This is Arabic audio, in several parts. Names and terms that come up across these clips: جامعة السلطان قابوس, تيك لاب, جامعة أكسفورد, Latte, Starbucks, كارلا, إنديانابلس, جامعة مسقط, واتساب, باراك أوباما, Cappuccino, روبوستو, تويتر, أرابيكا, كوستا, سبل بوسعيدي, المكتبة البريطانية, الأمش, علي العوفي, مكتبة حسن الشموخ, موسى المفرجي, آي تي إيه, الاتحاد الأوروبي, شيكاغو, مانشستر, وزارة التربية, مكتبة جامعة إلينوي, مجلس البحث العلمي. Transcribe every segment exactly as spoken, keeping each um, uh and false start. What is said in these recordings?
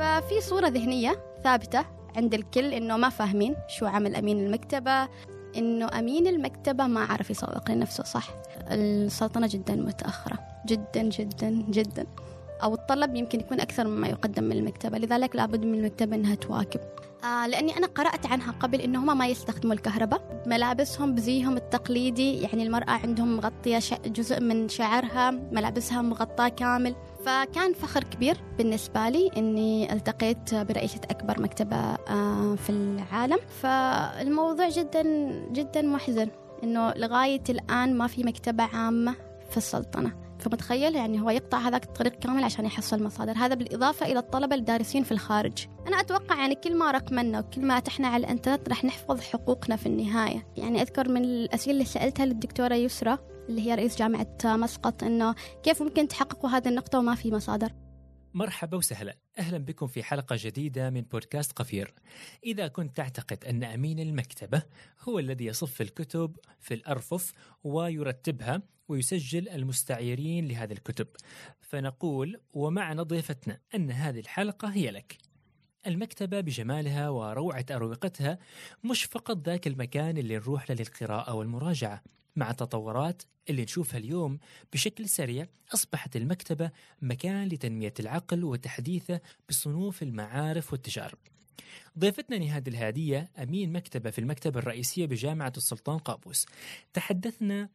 ففي صورة ذهنية ثابتة عند الكل إنه ما فاهمين شو عمل أمين المكتبة، إنه أمين المكتبة ما عرف يسوق لنفسه صح. السلطنة جدا متأخرة جدا جدا جدا، أو الطلب يمكن يكون أكثر مما يقدم من المكتبة، لذلك لابد من المكتبة أنها تواكب. آه لأني أنا قرأت عنها قبل إن هما ما يستخدموا الكهرباء، ملابسهم بزيهم التقليدي، يعني المرأة عندهم مغطية جزء من شعرها، ملابسها مغطاة كامل. فكان فخر كبير بالنسبة لي أني التقيت برئيسة أكبر مكتبة في العالم. فالموضوع جدا جدا محزن أنه لغاية الآن ما في مكتبة عامة في السلطنة، فمتخيل يعني هو يقطع هذاك الطريق كامل عشان يحصل مصادر، هذا بالإضافة إلى الطلبة الدارسين في الخارج. أنا أتوقع يعني كل ما رقمنا وكل ما أتحنا على الإنترنت رح نحفظ حقوقنا في النهاية. يعني أذكر من الأسئلة اللي سألتها للدكتورة يسرى اللي هي رئيس جامعة مسقط إنه كيف ممكن تحققوا هذه النقطة وما في مصادر؟ مرحبا وسهلا، أهلا بكم في حلقة جديدة من بودكاست قفير. إذا كنت تعتقد أن أمين المكتبة هو الذي يصف الكتب في الأرفف ويرتبها ويسجل المستعيرين لهذه الكتب، فنقول ومع نظيفتنا أن هذه الحلقة هي لك. المكتبة بجمالها وروعة أروقتها مش فقط ذاك المكان اللي نروح له للقراءة والمراجعة. مع التطورات اللي نشوفها اليوم بشكل سريع، أصبحت المكتبة مكان لتنمية العقل وتحديثه بصنوف المعارف والتجارب. ضيفتنا نهاد الهادية أمين مكتبة في المكتبة الرئيسية بجامعة السلطان قابوس. تحدثنا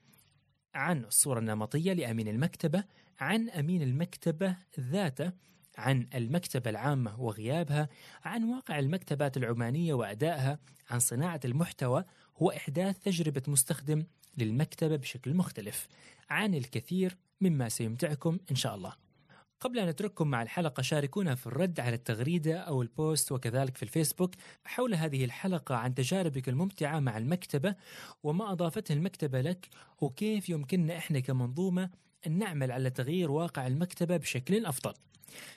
عن الصورة النمطية لأمين المكتبة، عن أمين المكتبة ذاته، عن المكتبة العامة وغيابها، عن واقع المكتبات العمانية وأدائها، عن صناعة المحتوى وإحداث تجربة مستخدم للمكتبة بشكل مختلف، عن الكثير مما سيمتعكم إن شاء الله. قبل أن نترككم مع الحلقة، شاركونا في الرد على التغريدة أو البوست وكذلك في الفيسبوك حول هذه الحلقة عن تجاربك الممتعة مع المكتبة وما أضافته المكتبة لك، وكيف يمكننا إحنا كمنظومة أن نعمل على تغيير واقع المكتبة بشكل أفضل.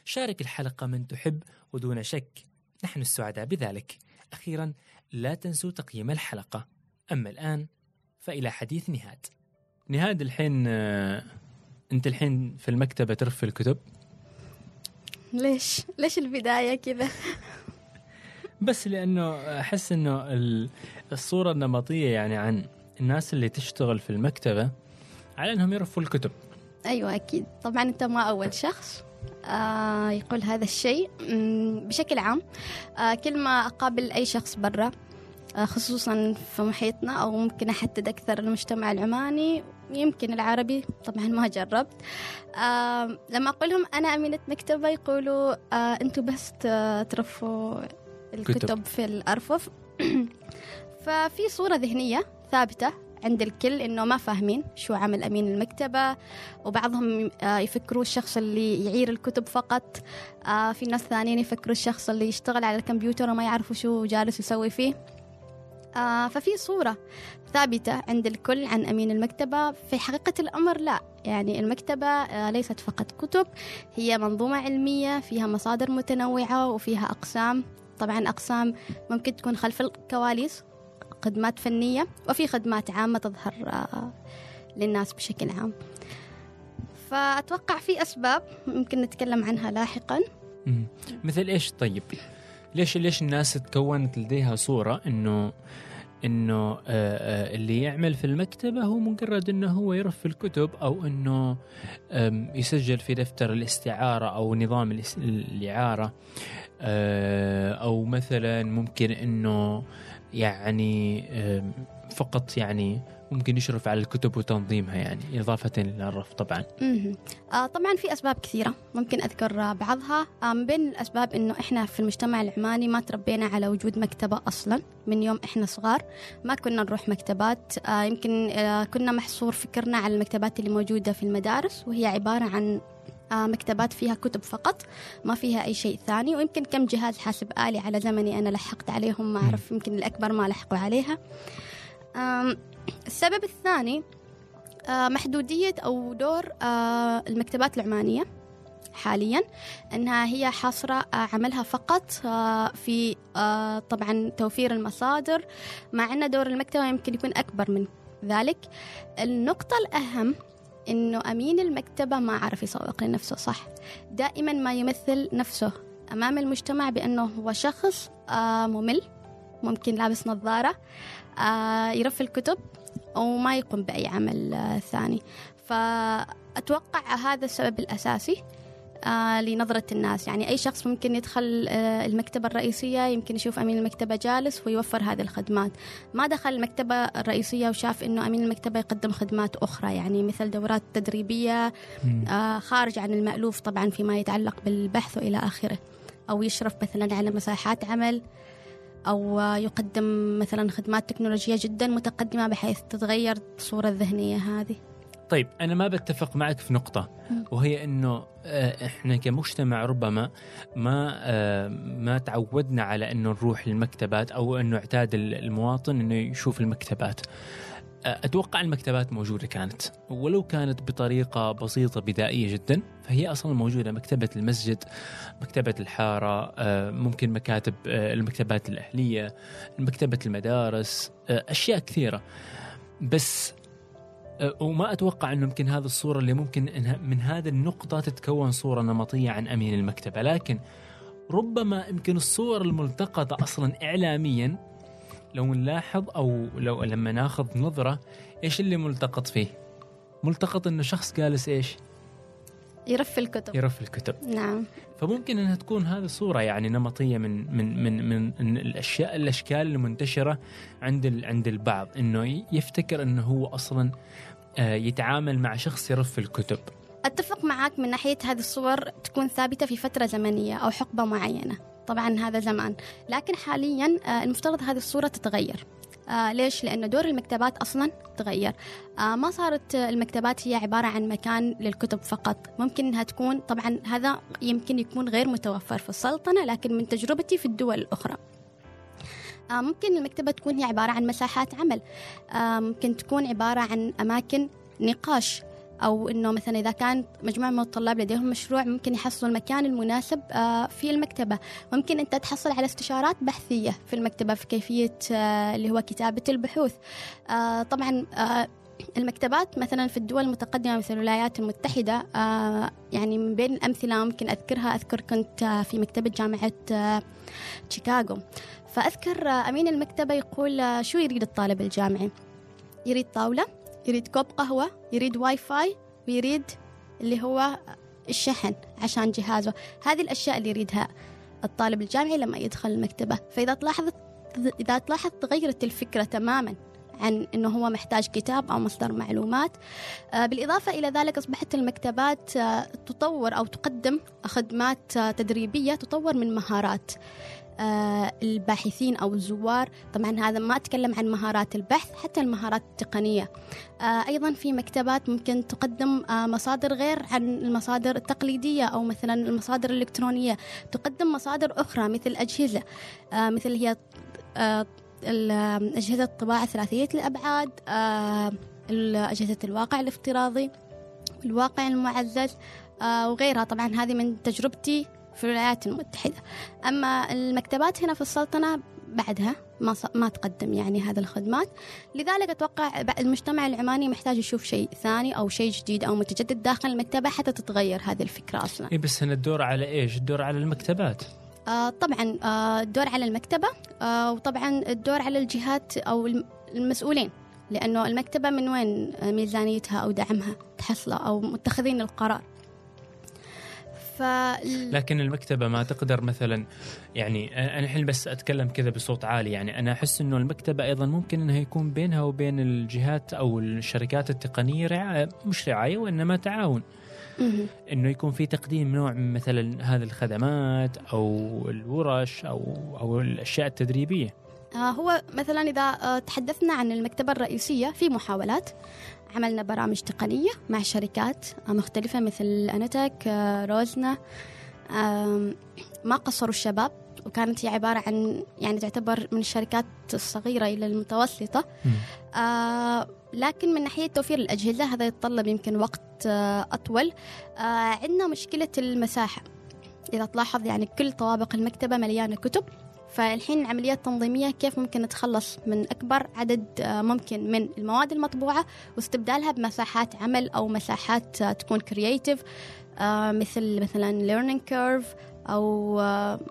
شارك الحلقة من تحب، ودون شك نحن السعداء بذلك. أخيرا لا تنسوا تقييم الحلقة. أما الآن فإلى حديث نهاد. نهاد الحين أنت الحين في المكتبة ترفي الكتب. ليش ليش البداية كذا؟ بس لأنه أحس أنه الصورة النمطية يعني عن الناس اللي تشتغل في المكتبة على أنهم يرفوا الكتب. أيوة أكيد طبعا، أنت ما أول شخص آه يقول هذا الشيء. بشكل عام آه كل ما أقابل أي شخص برا خصوصا في محيطنا، أو ممكن أحدد أكثر المجتمع العماني، يمكن العربي طبعا ما جربت، أه لما أقول لهم أنا أمينة مكتبة يقولوا أه أنتوا بس ترفوا الكتب في الأرفف. ففي صورة ذهنية ثابتة عند الكل إنه ما فاهمين شو عمل أمين المكتبة، وبعضهم يفكروا الشخص اللي يعير الكتب فقط، في ناس ثانيين يفكروا الشخص اللي يشتغل على الكمبيوتر وما يعرفوا شو جالس يسوي فيه. آه ففي صورة ثابتة عند الكل عن أمين المكتبة. في حقيقة الأمر لا، يعني المكتبة آه ليست فقط كتب، هي منظومة علمية فيها مصادر متنوعة وفيها أقسام، طبعا أقسام ممكن تكون خلف الكواليس، خدمات فنية، وفي خدمات عامة تظهر آه للناس بشكل عام. فأتوقع في أسباب ممكن نتكلم عنها لاحقا. مثل إيش طيب؟ ليش ليش الناس تكونت لديها صورة إنه إنه اللي يعمل في المكتبة هو مجرد إنه هو يرفي الكتب، أو إنه يسجل في دفتر الاستعارة أو نظام الإعارة، أو مثلا ممكن إنه يعني فقط يعني ممكن يشرف على الكتب وتنظيمها، يعني إضافة للرف طبعا. آه طبعا في أسباب كثيرة ممكن أذكر بعضها. آه من بين الأسباب أنه إحنا في المجتمع العماني ما تربينا على وجود مكتبة أصلا. من يوم إحنا صغار ما كنا نروح مكتبات، آه يمكن آه كنا محصور فكرنا على المكتبات اللي موجودة في المدارس، وهي عبارة عن آه مكتبات فيها كتب فقط، ما فيها أي شيء ثاني، ويمكن كم جهاز حاسب آلي على زمني أنا لحقت عليهم، ما أعرف يمكن الأكبر ما لحقوا عليها. آه السبب الثاني محدودية أو دور المكتبات العمانية حاليا، أنها هي حاصرة عملها فقط في طبعا توفير المصادر، مع أن دور المكتبة يمكن يكون أكبر من ذلك. النقطة الأهم أنه أمين المكتبة ما عرف يسوق لنفسه صح، دائما ما يمثل نفسه أمام المجتمع بأنه هو شخص ممل، ممكن لابس نظارة، يرفل الكتب وما يقوم بأي عمل ثاني. فأتوقع هذا السبب الأساسي لنظرة الناس. يعني أي شخص ممكن يدخل المكتبة الرئيسية يمكن يشوف أمين المكتبة جالس ويوفر هذه الخدمات، ما دخل المكتبة الرئيسية وشاف أنه أمين المكتبة يقدم خدمات أخرى، يعني مثل دورات تدريبية خارج عن المألوف طبعا فيما يتعلق بالبحث وإلى آخره، أو يشرف مثلا على مساحات عمل، أو يقدم مثلا خدمات تكنولوجية جدا متقدمة بحيث تتغير الصورة الذهنية هذه. طيب، أنا ما بتفق معك في نقطة، وهي أنه إحنا كمجتمع ربما ما ما تعودنا على أنه نروح المكتبات، أو أنه اعتاد المواطن أنه يشوف المكتبات. أتوقع المكتبات موجودة كانت، ولو كانت بطريقة بسيطة بدائية جدا، فهي أصلا موجودة. مكتبة المسجد، مكتبة الحارة، ممكن مكاتب المكتبات الأهلية، مكتبة المدارس، أشياء كثيرة. بس وما أتوقع أنه ممكن هذا الصورة اللي ممكن من هذا النقطة تتكون صورة نمطية عن أمين المكتبة، لكن ربما يمكن الصور الملتقطة أصلا إعلاميا، لو نلاحظ أو لو لما ناخذ نظرة، إيش اللي ملتقط فيه؟ ملتقط أنه شخص جالس إيش؟ يرفل الكتب. يرفل الكتب، نعم. فممكن أنها تكون هذه الصورة يعني نمطية من من من من الأشياء الأشكال المنتشرة عند عند البعض، إنه يفتكر إنه هو أصلاً يتعامل مع شخص يرفل الكتب. أتفق معك من ناحية هذه الصور تكون ثابتة في فترة زمنية أو حقبة معينة، طبعاً هذا زمان، لكن حالياً المفترض هذه الصورة تتغير. آه ليش؟ لأنه دور المكتبات أصلاً تغير. آه ما صارت المكتبات هي عبارة عن مكان للكتب فقط، ممكن أنها تكون، طبعاً هذا يمكن يكون غير متوفر في السلطنة، لكن من تجربتي في الدول الأخرى آه ممكن المكتبة تكون هي عبارة عن مساحات عمل، آه ممكن تكون عبارة عن أماكن نقاش، أو أنه مثلا إذا كان مجموعة من الطلاب لديهم مشروع ممكن يحصلوا المكان المناسب في المكتبة. ممكن أنت تحصل على استشارات بحثية في المكتبة في كيفية اللي هو كتابة البحوث. طبعا المكتبات مثلا في الدول المتقدمة مثل الولايات المتحدة، يعني من بين الأمثلة ممكن أذكرها، أذكر كنت في مكتبة جامعة شيكاغو، فأذكر أمين المكتبة يقول شو يريد الطالب الجامعي؟ يريد طاولة، يريد كوب قهوة، يريد واي فاي، ويريد اللي هو الشحن عشان جهازه. هذه الأشياء اللي يريدها الطالب الجامعي لما يدخل المكتبة. فإذا تلاحظت إذا تلاحظت تغيرت الفكرة تماما عن أنه هو محتاج كتاب أو مصدر معلومات. بالإضافة إلى ذلك أصبحت المكتبات تطور أو تقدم خدمات تدريبية تطور من مهارات الباحثين أو الزوار. طبعا هذا ما أتكلم عن مهارات البحث، حتى المهارات التقنية. أيضا في مكتبات ممكن تقدم مصادر غير عن المصادر التقليدية، أو مثلا المصادر الإلكترونية، تقدم مصادر أخرى مثل أجهزة، مثل هي أجهزة الطباعة ثلاثية الأبعاد، أجهزة الواقع الافتراضي، الواقع المعزز وغيرها. طبعا هذه من تجربتي في الولايات المتحدة. أما المكتبات هنا في السلطنة بعدها ما ما تقدم يعني هذه الخدمات. لذلك أتوقع المجتمع العماني محتاج يشوف شيء ثاني أو شيء جديد أو متجدد داخل المكتبة حتى تتغير هذه الفكرة أصلا. إيه بس هنا الدور على إيش؟ الدور على المكتبات. آه طبعا آه الدور على المكتبة، آه وطبعا الدور على الجهات أو المسؤولين، لأنه المكتبة من وين ميزانيتها أو دعمها تحصله أو متخذين القرار. فال... لكن المكتبة ما تقدر مثلا، يعني أنا الحين بس أتكلم كذا بصوت عالي، يعني أنا أحس أنه المكتبة أيضا ممكن أنها يكون بينها وبين الجهات أو الشركات التقنية رعاية، مش رعاية وإنما تعاون، أنه يكون في تقديم نوع من مثلا هذه الخدمات أو الورش أو, أو الأشياء التدريبية. هو مثلا إذا تحدثنا عن المكتبة الرئيسية، في محاولات عملنا برامج تقنية مع شركات مختلفة مثل أنتك، روزنا، ما قصروا الشباب، وكانت هي عبارة عن يعني تعتبر من الشركات الصغيرة إلى المتوسطة. لكن من ناحية توفير الأجهزة هذا يتطلب يمكن وقت أطول. عندنا مشكلة المساحة، إذا تلاحظ يعني كل طوابق المكتبة مليانة كتب، فالحين عمليات تنظيمية كيف ممكن نتخلص من أكبر عدد ممكن من المواد المطبوعة واستبدالها بمساحات عمل أو مساحات تكون كرياتيف مثل مثلا learning curve أو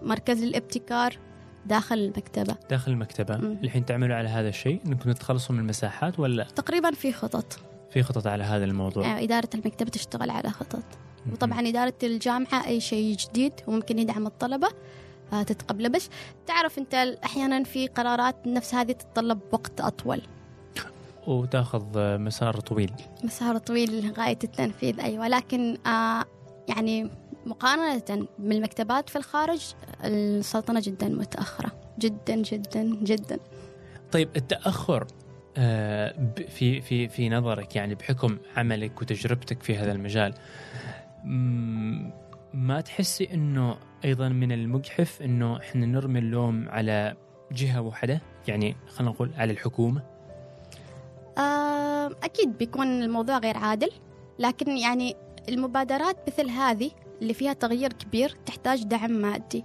مركز للابتكار داخل المكتبة. داخل المكتبة م. الحين تعملوا على هذا الشيء أنكم تخلصوا من المساحات ولا؟ تقريبا في خطط في خطط على هذا الموضوع. إدارة المكتبة تشتغل على خطط، وطبعا إدارة الجامعة أي شيء جديد وممكن يدعم الطلبة تتقبله، بس تعرف أنت أحيانا في قرارات نفس هذه تتطلب وقت أطول وتأخذ مسار طويل مسار طويل لغاية التنفيذ. أيوة، لكن آه يعني مقارنة بالمكتبات في الخارج السلطنة جدا متأخرة جدا جدا جدا. طيب التأخر آه في في في نظرك يعني بحكم عملك وتجربتك في هذا المجال، ما تحسي إنه أيضا من المجحف إنه إحنا نرمي اللوم على جهة واحدة، يعني خلينا نقول على الحكومة؟ آه أكيد بيكون الموضوع غير عادل، لكن يعني المبادرات مثل هذه اللي فيها تغيير كبير تحتاج دعم مادي،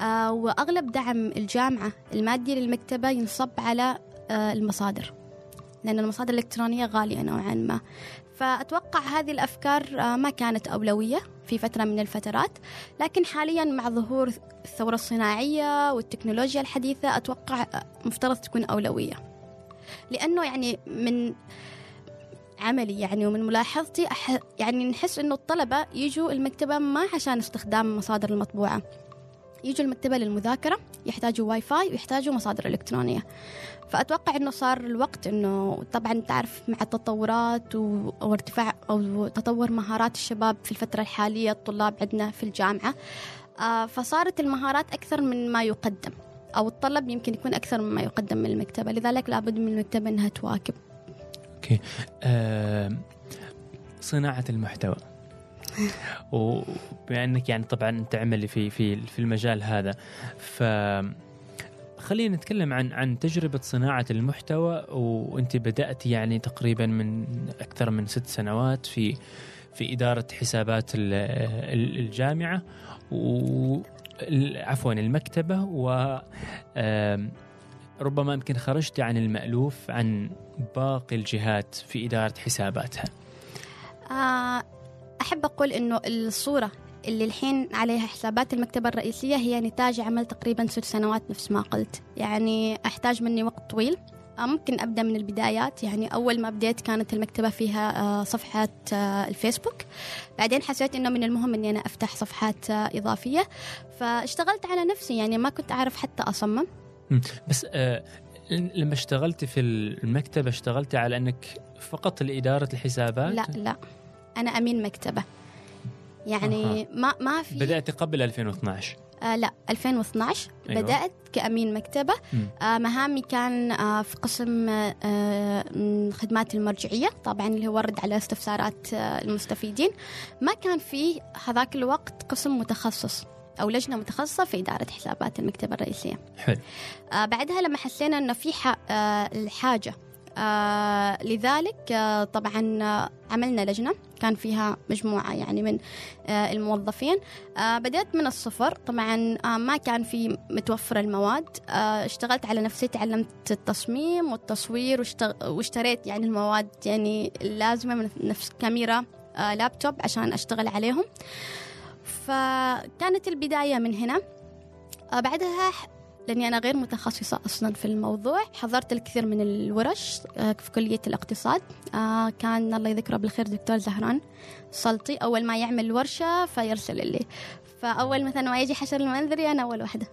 آه وأغلب دعم الجامعة المادي للمكتبة ينصب على آه المصادر، لأن المصادر الإلكترونية غالية نوعا ما. فأتوقع هذه الأفكار آه ما كانت أولوية في فترة من الفترات، لكن حاليا مع ظهور الثورة الصناعية والتكنولوجيا الحديثة أتوقع مفترض تكون أولوية، لأنه يعني من عملي يعني ومن ملاحظتي أح... يعني نحس إنه الطلبة يجوا المكتبة ما عشان استخدام المصادر المطبوعة، يجوا المكتبة للمذاكرة، يحتاجوا واي فاي ويحتاجوا مصادر إلكترونية. فأتوقع إنه صار الوقت إنه طبعا تعرف مع التطورات و... أو ارتفاع أو تطور مهارات الشباب في الفترة الحالية الطلاب عندنا في الجامعة، آه فصارت المهارات أكثر من ما يقدم، أو الطلب يمكن يكون أكثر مما يقدم من المكتبة، لذلك لابد من المكتبة أنها تواكب. أوكي. آه صناعة المحتوى، وبأنك يعني طبعا تعملي في في في المجال هذا، فخلينا نتكلم عن عن تجربة صناعة المحتوى. وأنت بدأت يعني تقريبا من أكثر من ست سنوات في في إدارة حسابات الجامعة و عفوا المكتبة، وربما يمكن خرجت عن المألوف عن باقي الجهات في إدارة حساباتها. أحب أقول أنه الصورة اللي الحين عليها حسابات المكتبة الرئيسية هي نتاج عمل تقريبا ست سنوات نفس ما قلت، يعني أحتاج مني وقت طويل. ممكن أبدأ من البدايات، يعني أول ما بديت كانت المكتبة فيها صفحة الفيسبوك، بعدين حسيت إنه من المهم إني أنا أفتح صفحات إضافية، فاشتغلت على نفسي، يعني ما كنت أعرف حتى أصمم. بس آه لما اشتغلت في المكتبة اشتغلت على أنك فقط لإدارة الحسابات؟ لا لا، أنا أمين مكتبة، يعني آه. ما ما في بدأت قبل ألفين واثناشر؟ آه لا، ألفين واثناشر أيوة. بدأت كأمين مكتبة، آه مهامي كان آه في قسم آه خدمات المرجعية، طبعا اللي هو الرد على استفسارات آه المستفيدين. ما كان فيه هذاك الوقت قسم متخصص أو لجنة متخصصة في إدارة حسابات المكتبة الرئيسية. حلو. آه بعدها لما حسينا أنه في آه الحاجة آه لذلك آه طبعا آه عملنا لجنة كان فيها مجموعة يعني من آه الموظفين. آه بدأت من الصفر طبعا، آه ما كان في متوفرة المواد، آه اشتغلت على نفسي، تعلمت التصميم والتصوير، واشتريت يعني المواد يعني اللازمة من نفس كاميرا آه لابتوب عشان أشتغل عليهم. فكانت البداية من هنا. آه بعدها لأني أنا غير متخصصة أصلاً في الموضوع، حضرت الكثير من الورش في كلية الاقتصاد، كان الله يذكره بالخير دكتور زهران سلطي أول ما يعمل ورشة فيرسل لي، فأول مثلاً ما يجي حشر المنذري أنا أول واحدة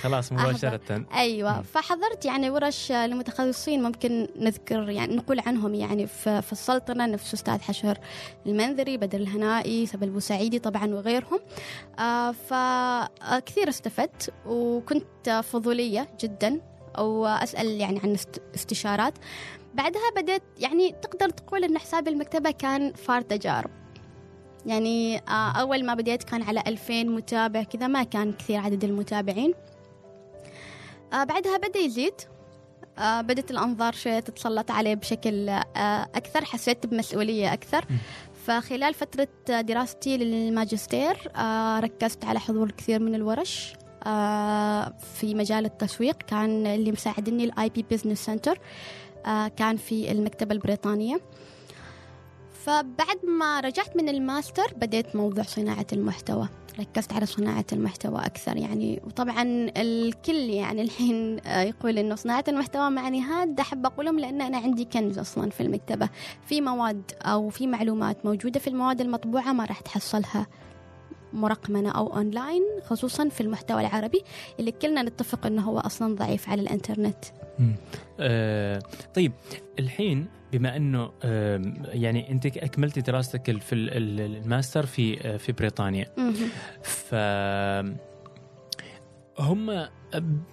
خلاص مباشرة. أيوة، فحضرت يعني ورش لمتخصصين ممكن نذكر يعني نقول عنهم يعني في السلطنة نفس أستاذ حشر المنذري، بدر الهنائي، سبل بوسعيدي طبعاً وغيرهم. فكثير استفدت، وكنت فضولية جدا أو أسأل يعني عن استشارات. بعدها بدأت يعني تقدر تقول أن حساب المكتبة كان فار تجارب، يعني أول ما بديت كان على ألفين متابع كذا، ما كان كثير عدد المتابعين. بعدها بدأ يزيد، بدأت الأنظار شوية تتسلط عليه بشكل أكثر، حسيت بمسؤولية أكثر. فخلال فترة دراستي للماجستير ركزت على حضور كثير من الورش في مجال التسويق، كان اللي مساعدني ال آي بي Business Center كان في المكتبة البريطانية. فبعد ما رجعت من الماستر بديت موضوع صناعة المحتوى، ركزت على صناعة المحتوى أكثر يعني. وطبعا الكل يعني الحين يقول إنه صناعة المحتوى مع نهاد، أحب أقولهم لأن أنا عندي كنز أصلا في المكتبة، في مواد أو في معلومات موجودة في المواد المطبوعة ما راح تحصلها مرقمنة أو أونلاين، خصوصا في المحتوى العربي اللي كلنا نتفق إنه هو أصلا ضعيف على الإنترنت. أه طيب الحين بما أنه أه يعني أنت أكملتي دراستك في الماستر في في بريطانيا، فهم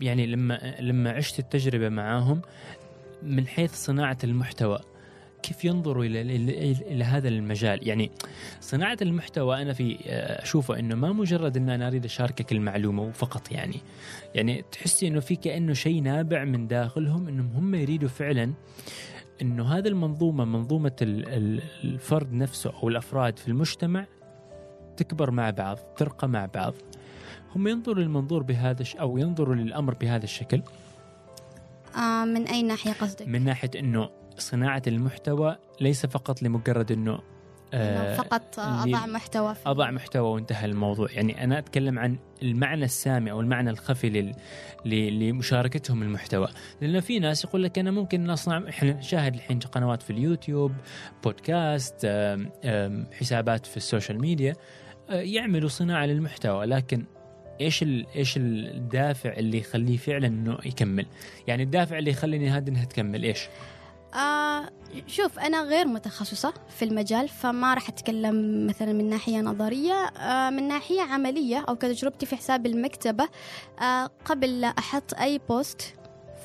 يعني لما لما عشت التجربة معاهم من حيث صناعة المحتوى كيف ينظروا إلى, إلى, إلى هذا المجال؟ يعني صناعة المحتوى أنا في أشوفه أنه ما مجرد أن أنا أريد أشاركك المعلومة فقط، يعني يعني تحسي أنه في كأنه شيء نابع من داخلهم أنهم هم يريدوا فعلا أنه هذا المنظومة، منظومة الفرد نفسه أو الأفراد في المجتمع تكبر مع بعض، ترقى مع بعض. هم ينظروا للمنظور بهذا أو ينظروا للأمر بهذا الشكل. آه من أي ناحية قصدك؟ من ناحية أنه صناعة المحتوى ليس فقط لمجرد أنه آه فقط أضع محتوى أضع محتوى وانتهى الموضوع، يعني أنا أتكلم عن المعنى السامي أو المعنى الخفي لمشاركتهم المحتوى. لأنه في ناس يقول لك أنا ممكن نصنع، إحنا نشاهد الحين قنوات في اليوتيوب، بودكاست، آم آم حسابات في السوشيال ميديا، يعملوا صناعة للمحتوى، لكن إيش ال إيش الدافع اللي يخليه فعلا إنه يكمل؟ يعني الدافع اللي يخليني هاد إنها تكمل إيش؟ آه شوف أنا غير متخصصة في المجال، فما راح أتكلم مثلا من ناحية نظرية، آه من ناحية عملية أو كتجربتي في حساب المكتبة. آه قبل لا أحط أي بوست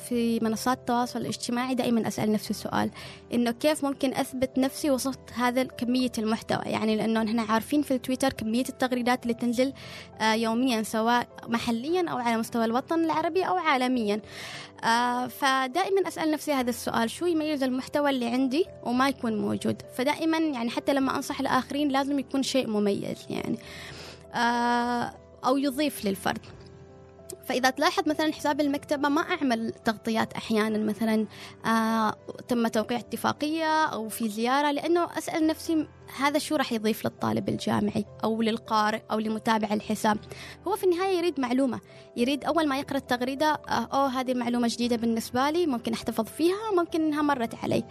في منصات التواصل الاجتماعي دائما أسأل نفسي السؤال إنه كيف ممكن أثبت نفسي وسط هذا كمية المحتوى، يعني لأنه نحن عارفين في تويتر كمية التغريدات اللي تنزل آه يوميا سواء محليا أو على مستوى الوطن العربي أو عالميا. آه فدائما أسأل نفسي هذا السؤال، شو يميز المحتوى اللي عندي وما يكون موجود؟ فدائما يعني حتى لما أنصح الآخرين لازم يكون شيء مميز يعني آه أو يضيف للفرد. فإذا تلاحظ مثلا حساب المكتبة ما أعمل تغطيات أحيانا مثلا آه تم توقيع اتفاقية أو في زيارة، لأنه أسأل نفسي هذا شو راح يضيف للطالب الجامعي أو للقارئ أو لمتابع الحساب. هو في النهاية يريد معلومة، يريد أول ما يقرأ التغريدة آه أو هذه معلومة جديدة بالنسبة لي، ممكن أحتفظ فيها، ممكن إنها مرت علي.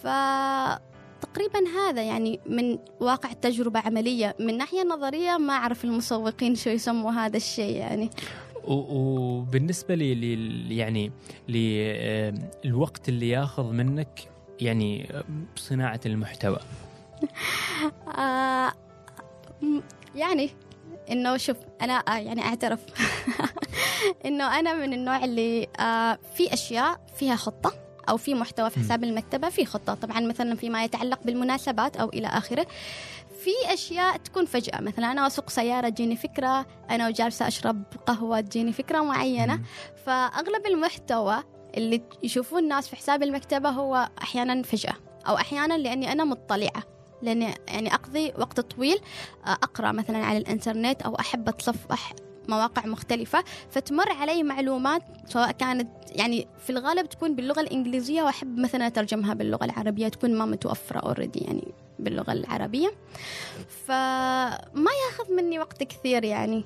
فتقريبا هذا يعني من واقع التجربة عملية. من ناحية نظرية ما أعرف المسوقين شو يسموا هذا الشيء يعني. وبالنسبة لي يعني للوقت اللي ياخذ منك يعني صناعة المحتوى يعني إنه شوف أنا يعني أعترف إنه أنا من النوع اللي في أشياء فيها خطة أو في محتوى في حساب المكتبة في خطة، طبعا مثلا فيما يتعلق بالمناسبات أو إلى آخره. في أشياء تكون فجأة، مثلا أنا أسوق سيارة تجيني فكرة، أنا وجالسة أشرب قهوة تجيني فكرة معينة. فأغلب المحتوى اللي يشوفوه الناس في حساب المكتبة هو أحيانا فجأة، أو أحيانا لأني أنا مطلعة، لأني يعني أقضي وقت طويل أقرأ مثلا على الإنترنت أو أحب أتصفح مواقع مختلفة، فتمر علي معلومات سواء كانت يعني في الغالب تكون باللغة الإنجليزية وأحب مثلا أترجمها باللغة العربية، تكون ما متوفرة أوريدي يعني باللغة العربية، فما يأخذ مني وقت كثير. يعني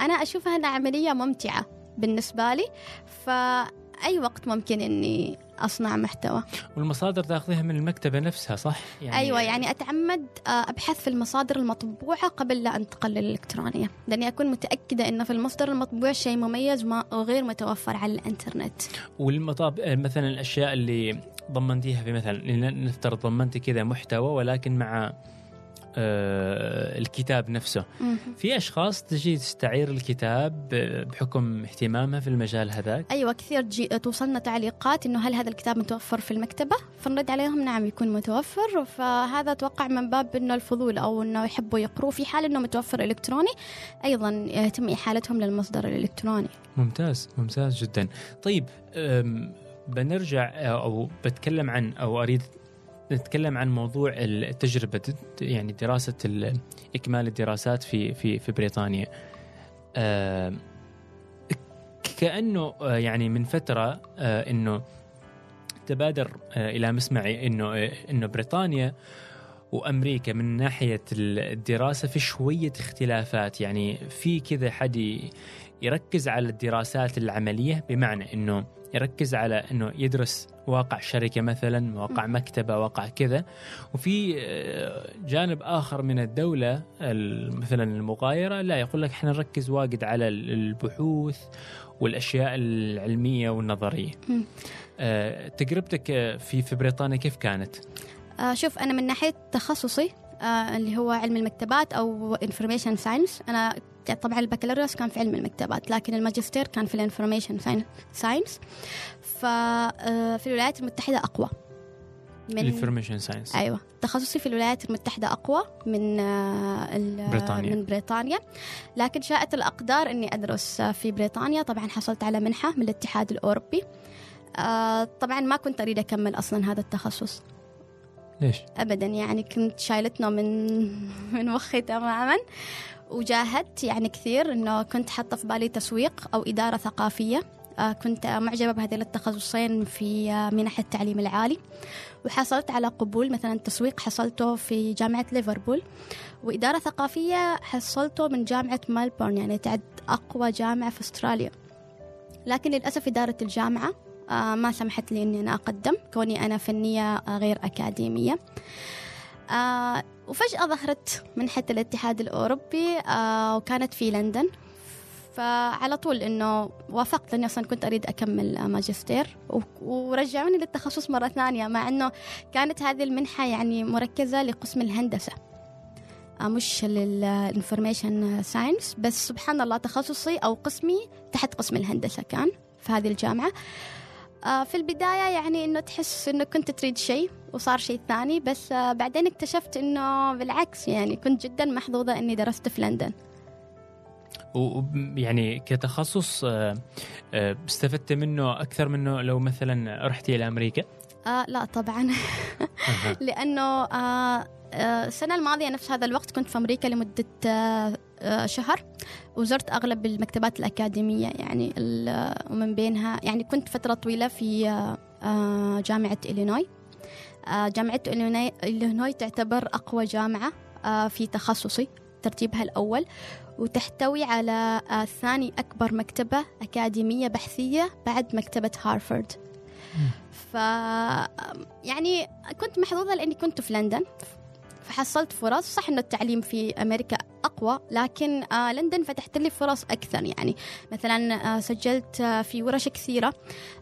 أنا أشوفها أنها عملية ممتعة بالنسبة لي، فأي وقت ممكن أني أصنع محتوى. والمصادر تأخذها من المكتبة نفسها صح؟ يعني أيوة، يعني أتعمد أبحث في المصادر المطبوعة قبل لا أنتقل للإلكترونية، لأني أكون متأكدة أنه في المصدر المطبوع شيء مميز وغير متوفر على الإنترنت. والمطاب مثلا الأشياء اللي ضمنتيها في مثلا نفترض ضمنتي كذا محتوى ولكن مع آه الكتاب نفسه، مم. في أشخاص تجي تستعير الكتاب بحكم اهتمامها في المجال هذاك. أيوة كثير تجي توصلنا تعليقات إنه هل هذا الكتاب متوفر في المكتبة؟ فنرد عليهم نعم يكون متوفر. فهذا أتوقع من باب إنه الفضول أو إنه يحبوا يقروا. في حال إنه متوفر إلكتروني أيضا يتم إحالتهم للمصدر الإلكتروني. ممتاز ممتاز جدا. طيب بنرجع أو بتكلم عن أو أريد نتكلم عن موضوع التجربة، يعني دراسة إكمال الدراسات في في في بريطانيا. آه كأنه يعني من فترة آه إنه تبادر آه إلى مسمعي إنه آه إنه بريطانيا وأمريكا من ناحية الدراسة في شوية اختلافات، يعني في كذا حد يركز على الدراسات العملية، بمعنى أنه يركز على أنه يدرس واقع شركة مثلا، واقع مكتبة، واقع كذا، وفي جانب آخر من الدولة مثلا المغايرة لا، يقول لك احنا نركز واجد على البحوث والأشياء العلمية والنظرية. تجربتك في في بريطانيا كيف كانت؟ شوف، أنا من ناحية تخصصي اللي هو علم المكتبات أو Information Science، أنا طبعا البكالوريوس كان في علم المكتبات، لكن الماجستير كان في الانفورميشن ساينس. ففي الولايات المتحدة أقوى من الانفورميشن ساينس، أيوة، تخصصي في الولايات المتحدة أقوى من بريطانيا. من بريطانيا، لكن شاءت الأقدار إني أدرس في بريطانيا. طبعا حصلت على منحة من الاتحاد الأوروبي. طبعا ما كنت أريد أكمل أصلا هذا التخصص، ليش؟ أبدا، يعني كنت شايلتنا من من وخي تماما، وجاهدت يعني كثير، إنه كنت حاطة في بالي تسويق أو إدارة ثقافية. كنت معجبة بهذين التخصصين في منح التعليم العالي، وحصلت على قبول. مثلا تسويق حصلته في جامعة ليفربول، وإدارة ثقافية حصلته من جامعة ملبورن، يعني تعد أقوى جامعة في أستراليا. لكن للأسف إدارة الجامعة ما سمحت لي أني أنا أقدم، كوني أنا فنية غير أكاديمية. وفجأة ظهرت منحة الاتحاد الأوروبي، وكانت في لندن، فعلى طول إنه وافقت، لأني أصلا كنت أريد أكمل ماجستير، ورجعوني للتخصص مرة ثانية، مع إنه كانت هذه المنحة يعني مركزة لقسم الهندسة مش للإنفورميشن ساينس، بس سبحان الله تخصصي أو قسمي تحت قسم الهندسة كان في هذه الجامعة. في البداية يعني إنه تحس إنه كنت تريد شيء وصار شيء ثاني، بس بعدين اكتشفت إنه بالعكس، يعني كنت جدا محظوظة إني درست في لندن. ويعني كتخصص استفدت منه أكثر منه لو مثلا رحتي إلى أمريكا؟ آه لا طبعا لأنه آه السنة الماضية نفس هذا الوقت كنت في أمريكا لمدة شهر، وزرت أغلب المكتبات الأكاديمية، يعني ومن بينها يعني كنت فترة طويلة في جامعة إلينوي. جامعة إلينوي تعتبر أقوى جامعة في تخصصي، ترتيبها الأول، وتحتوي على ثاني أكبر مكتبة أكاديمية بحثية بعد مكتبة هارفارد. ف يعني كنت محظوظة لأني كنت في لندن، فحصلت فرص. صح إنه التعليم في أمريكا أقوى، لكن آه لندن فتحت لي فرص أكثر. يعني مثلا آه سجلت آه في ورش كثيرة،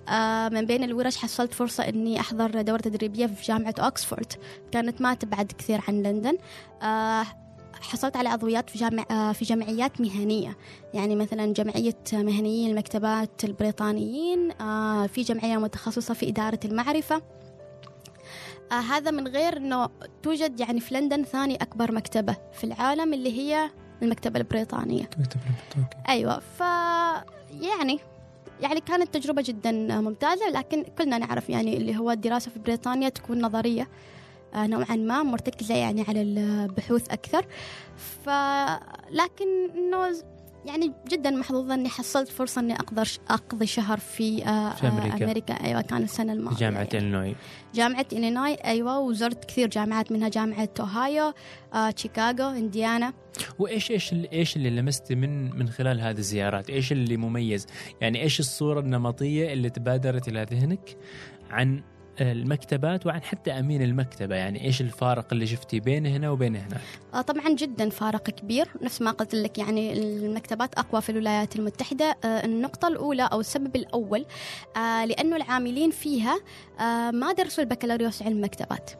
آه من بين الورش حصلت فرصة إني أحضر دورة تدريبية في جامعة أكسفورد، كانت ما تبعد كثير عن لندن. آه حصلت على عضويات في جامع آه في جمعيات مهنية، يعني مثلا جمعية مهنيين المكتبات البريطانيين، آه في جمعية متخصصة في إدارة المعرفة. آه هذا من غير أنه توجد يعني في لندن ثاني أكبر مكتبة في العالم اللي هي المكتبة البريطانية. أيوة، ف يعني يعني كانت تجربة جدا ممتازة. لكن كلنا نعرف يعني اللي هو الدراسة في بريطانيا تكون نظرية آه نوعا ما، مرتكزة يعني على البحوث أكثر. ف لكن إنه يعني جدا محظوظة إني حصلت فرصة إني أقدر أقضي شهر في, آه في أمريكا. أمريكا أيوة، كان السنة الماضية جامعة يعني. إلينوي جامعة إلينوي أيوة، وزرت كثير جامعات، منها جامعة أوهايو، آه، شيكاغو، إنديانا. وإيش إيش إيش اللي لمستي من من خلال هذه الزيارات؟ إيش اللي مميز؟ يعني إيش الصورة النمطية اللي تبادرت إلى ذهنك عن المكتبات وعن حتى أمين المكتبة؟ يعني إيش الفارق اللي شفتي بين هنا وبين هناك؟ آه طبعا جدا فارق كبير، نفس ما قلت لك، يعني المكتبات أقوى في الولايات المتحدة. آه النقطة الأولى أو السبب الأول آه لأنه العاملين فيها آه ما درسوا البكالوريوس علم مكتبات،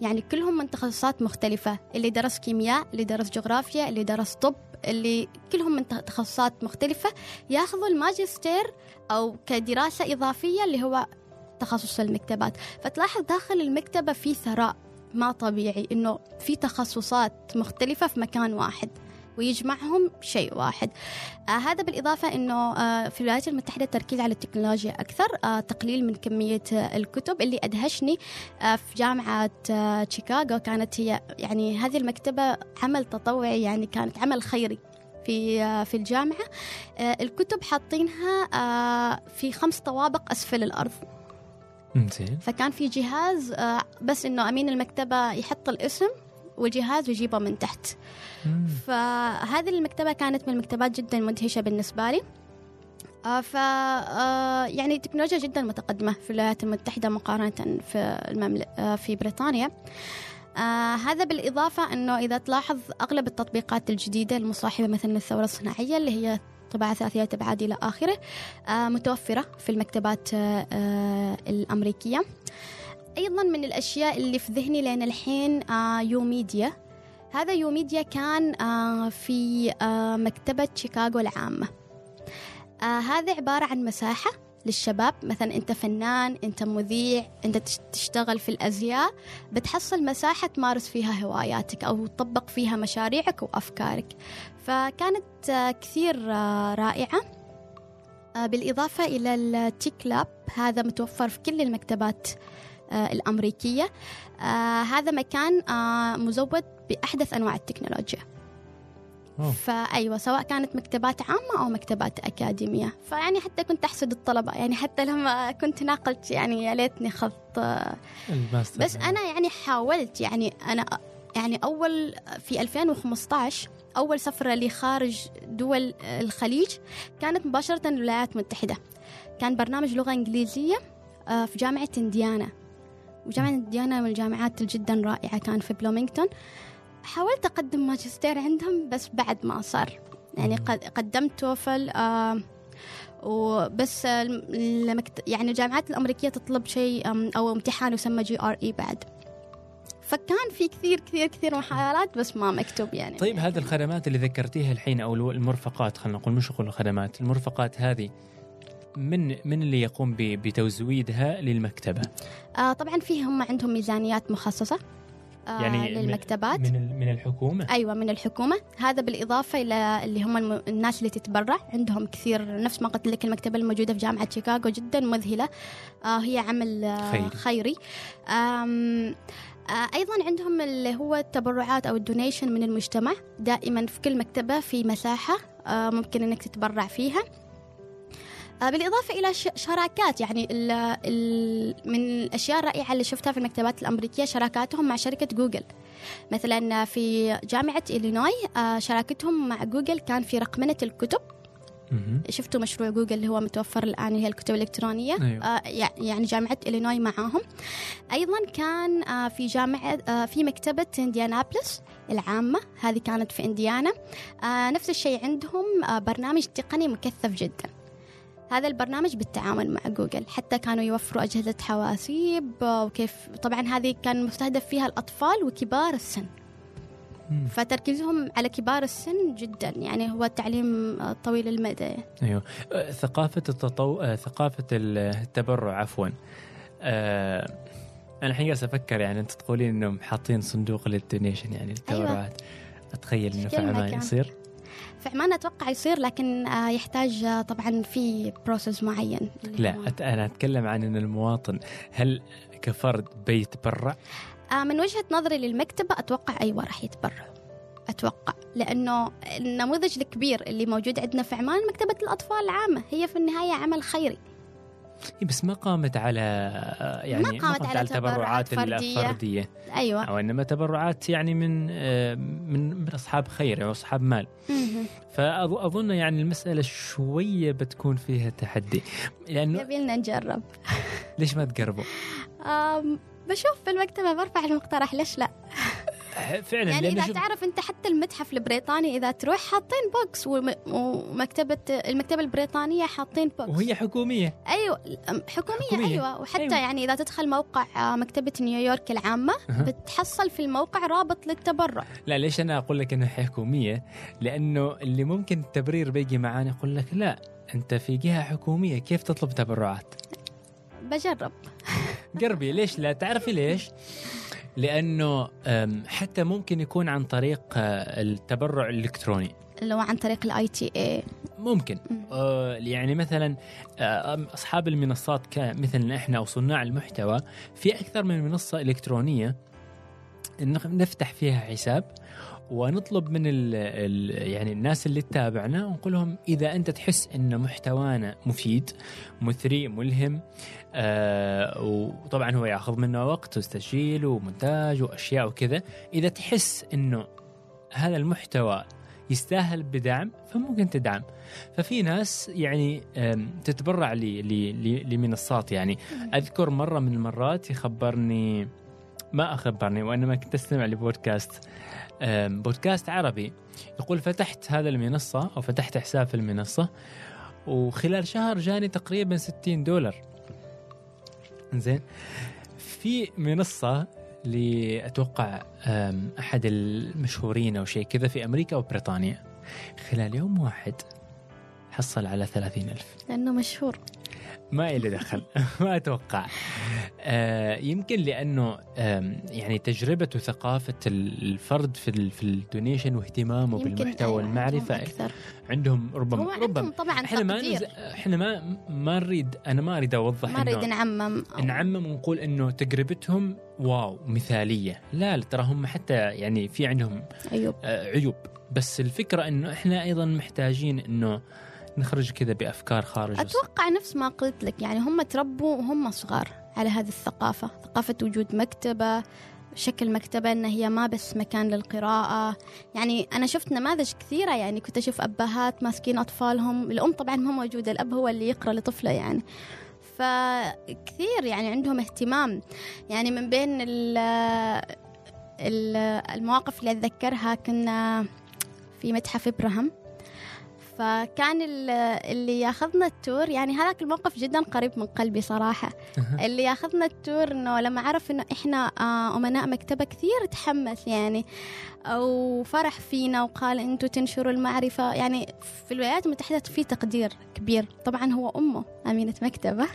يعني كلهم من تخصصات مختلفة، اللي درس كيمياء، اللي درس جغرافيا، اللي درس طب، اللي كلهم من تخصصات مختلفة، ياخذوا الماجستير أو كدراسة إضافية اللي هو تخصص المكتبات. فتلاحظ داخل المكتبة في ثراء ما طبيعي، إنه في تخصصات مختلفة في مكان واحد ويجمعهم شيء واحد. آه هذا بالإضافة إنه آه في الولايات المتحدة التركيز على التكنولوجيا أكثر، آه تقليل من كمية آه الكتب. اللي أدهشني آه في جامعة آه شيكاغو، كانت هي يعني هذه المكتبة عمل تطوعي، يعني كانت عمل خيري في آه في الجامعة. آه الكتب حاطينها آه في خمس طوابق أسفل الأرض، فكان في جهاز بس إنه أمين المكتبة يحط الاسم والجهاز ويجيبه من تحت. فهذه المكتبة كانت من المكتبات جدا مدهشة بالنسبة لي. ف يعني تكنولوجيا جدا متقدمة في الولايات المتحدة مقارنة في المملكة في بريطانيا. آه هذا بالإضافة أنه إذا تلاحظ أغلب التطبيقات الجديدة المصاحبة مثلا الثورة الصناعية اللي هي طباعة ثلاثية أبعاد إلى آخره آه متوفرة في المكتبات آه الأمريكية. أيضا من الأشياء اللي في ذهني لين الحين آه يوميديا. هذا يوميديا كان آه في آه مكتبة شيكاغو العامة. آه هذا عبارة عن مساحة للشباب، مثلا أنت فنان، أنت مذيع، أنت تشتغل في الأزياء، بتحصل مساحة تمارس فيها هواياتك أو تطبق فيها مشاريعك وأفكارك. فكانت كثير رائعة. بالإضافة إلى التيك لاب، هذا متوفر في كل المكتبات الأمريكية. هذا مكان مزود بأحدث أنواع التكنولوجيا. فأيوة، سواء كانت مكتبات عامة أو مكتبات أكاديمية. فيعني حتى كنت أحسد الطلبة، يعني حتى لما كنت ناقلت يعني يا ليتني خذت الماستر. بس أنا يعني حاولت، يعني أنا يعني أول في ألفين وخمسة عشر أول سفرة لي خارج دول الخليج كانت مباشرة الولايات المتحدة. كان برنامج لغة إنجليزية في جامعة إنديانا، وجامعة إنديانا من الجامعات جدا رائعة، كان في بلومينغتون. حاولت أقدم ماجستير عندهم بس بعد ما صار، يعني قدمت توفل آه وبس. يعني الجامعات الأمريكية تطلب شيء أو امتحان يسمى جي آر إي بعد. فكان في كثير كثير كثير محاولات بس ما مكتوب يعني. طيب هذه الخدمات اللي ذكرتيها الحين أو المرفقات، خلنا نقول مش نقول الخدمات، المرفقات هذه من من اللي يقوم بتزويدها للمكتبة؟ آه طبعا فيهم عندهم ميزانيات مخصصة يعني للمكتبات من من الحكومة. أيوة من الحكومة. هذا بالإضافة إلى اللي هم الناس اللي تتبرع، عندهم كثير. نفس ما قلت لك المكتبة الموجودة في جامعة شيكاغو جدا مذهلة، آه هي عمل خيري, خيري. آم آه أيضا عندهم اللي هو التبرعات أو الدونيشن من المجتمع. دائما في كل مكتبة في مساحة آه ممكن أنك تتبرع فيها. بالإضافة إلى شراكات، يعني ال ال من الأشياء الرائعة اللي شفتها في المكتبات الأمريكية شراكاتهم مع شركة جوجل. مثلا في جامعة إلينوي شراكتهم مع جوجل كان في رقمنة الكتب. شفتوا مشروع جوجل اللي هو متوفر الآن، هي الكتب الإلكترونية. أيوة. يعني جامعة إلينوي معاهم. أيضا كان في جامعة في مكتبة إنديانابلس العامة، هذه كانت في إنديانا. نفس الشيء عندهم برنامج تقني مكثف جدا. هذا البرنامج بالتعاون مع جوجل، حتى كانوا يوفروا أجهزة حواسيب وكيف. طبعا هذه كان مستهدف فيها الأطفال وكبار السن، فتركيزهم على كبار السن جدا، يعني هو التعليم طويل المدى. أيوه. ثقافة التطوع، ثقافة التبرع عفوا. أه... أنا الحين جالس أفكر، يعني أنت تقولين إنهم حاطين صندوق للدونيشن يعني التبرعات. أيوة. أتخيل إنه في عمان يصير، في عمان أتوقع يصير، لكن يحتاج طبعا في بروسس معين. لا أنا أتكلم عن إن المواطن هل كفرد بيتبرع؟ من وجهة نظري للمكتبة أتوقع أيوة راح يتبرع، أتوقع، لأنه النموذج الكبير اللي موجود عندنا في عمان مكتبة الأطفال العامة، هي في النهاية عمل خيري. بس ما قامت على يعني ما قامت, ما قامت على, على تبرعات الفردية. أيوة. أو إنما تبرعات يعني من من من أصحاب خير أو أصحاب مال. فأظن يعني المسألة شوية بتكون فيها تحدي، لأنه يبينا نجرب. ليش ما تجربوا؟ بشوف في المكتبة برفع المقترح، ليش لا؟ فعلا يعني إذا شوف... تعرف أنت حتى المتحف البريطاني إذا تروح حاطين بوكس، ومكتبة المكتبة البريطانية حاطين بوكس، وهي حكومية. أيوة حكومية, حكومية. أيوة. وحتى أيوة. يعني إذا تدخل موقع مكتبة نيويورك العامة أه. بتحصل في الموقع رابط للتبرع. لا ليش أنا أقول لك أنه حكومية، لأنه اللي ممكن التبرير بيجي معانا يقول لك لا أنت في جهة حكومية كيف تطلب تبرعات. بجرب. قربي. ليش لا؟ تعرفي ليش؟ لأنه حتى ممكن يكون عن طريق التبرع الإلكتروني اللي هو عن طريق الاي تي اي ممكن. آه يعني مثلا آه أصحاب المنصات كمثلنا إحنا أو صناع المحتوى في أكثر من منصة إلكترونية نفتح فيها حساب ونطلب من ال ال يعني الناس اللي تتابعنا ونقول لهم إذا أنت تحس أن محتوانا مفيد مثري ملهم، آه وطبعا هو يأخذ منه وقت وتسجيل ومونتاج وأشياء وكذا، إذا تحس أنه هذا المحتوى يستاهل بدعم فممكن تدعم. ففي ناس يعني تتبرع لي لي لمنصات، يعني أذكر مرة من المرات يخبرني ما أخبرني وإنما كنت أستمع لبودكاست بودكاست عربي، يقول فتحت هذا المنصة أو فتحت حساب في المنصة وخلال شهر جاني تقريبا ستين دولار. زين، في منصة اللي أتوقع أحد المشهورين أو شيء كذا في أمريكا وبريطانيا، خلال يوم واحد حصل على ثلاثين ألف، لأنه مشهور. ما إلي دخل ما أتوقع، يمكن لأنه يعني تجربته ثقافة الفرد في في الدونيشن واهتمامه بالمحتوى والمعرفة أكثر عندهم. ربما ربما طبعا احنا ما احنا ما ما نريد انا ما اريد اوضح ما نريد نعمم نعمم ونقول انه تجربتهم واو مثالية، لا لا، ترى هم حتى يعني في عندهم عيوب عيوب بس الفكرة انه احنا ايضا محتاجين انه نخرج كذا بأفكار خارج. أتوقع نفس ما قلت لك، يعني هم تربوا وهم صغار على هذه الثقافة، ثقافة وجود مكتبة، شكل مكتبة إن هي ما بس مكان للقراءة. يعني أنا شفت نماذج كثيرة، يعني كنت أشوف أبهات ماسكين أطفالهم، الأم طبعا ما موجودة، الأب هو اللي يقرأ لطفله يعني. فكثير يعني عندهم اهتمام. يعني من بين المواقف اللي أتذكرها كنا في متحف إبراهام، فكان اللي ياخذنا التور، يعني هذاك الموقف جدا قريب من قلبي صراحة. اللي ياخذنا التور إنه لما عرف إنه إحنا أمناء مكتبة كثير تحمس يعني، أو فرح فينا وقال أنتوا تنشروا المعرفة. يعني في الولايات المتحدة في تقدير كبير، طبعا هو أمه أمينة مكتبة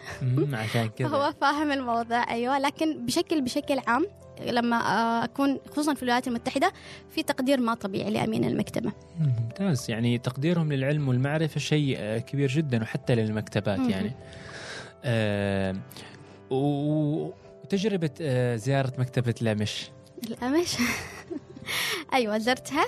عشان كذا فهو فاهم الموضوع. أيوة، لكن بشكل بشكل عام لما أكون خصوصا في الولايات المتحدة في تقدير ما طبيعي لأمين المكتبة. ممتاز، يعني تقديرهم للعلم والمعرفة شيء كبير جدا، وحتى للمكتبات مم. يعني آه وتجربة آه زيارة مكتبة الأمش الأمش أيوة زرتها.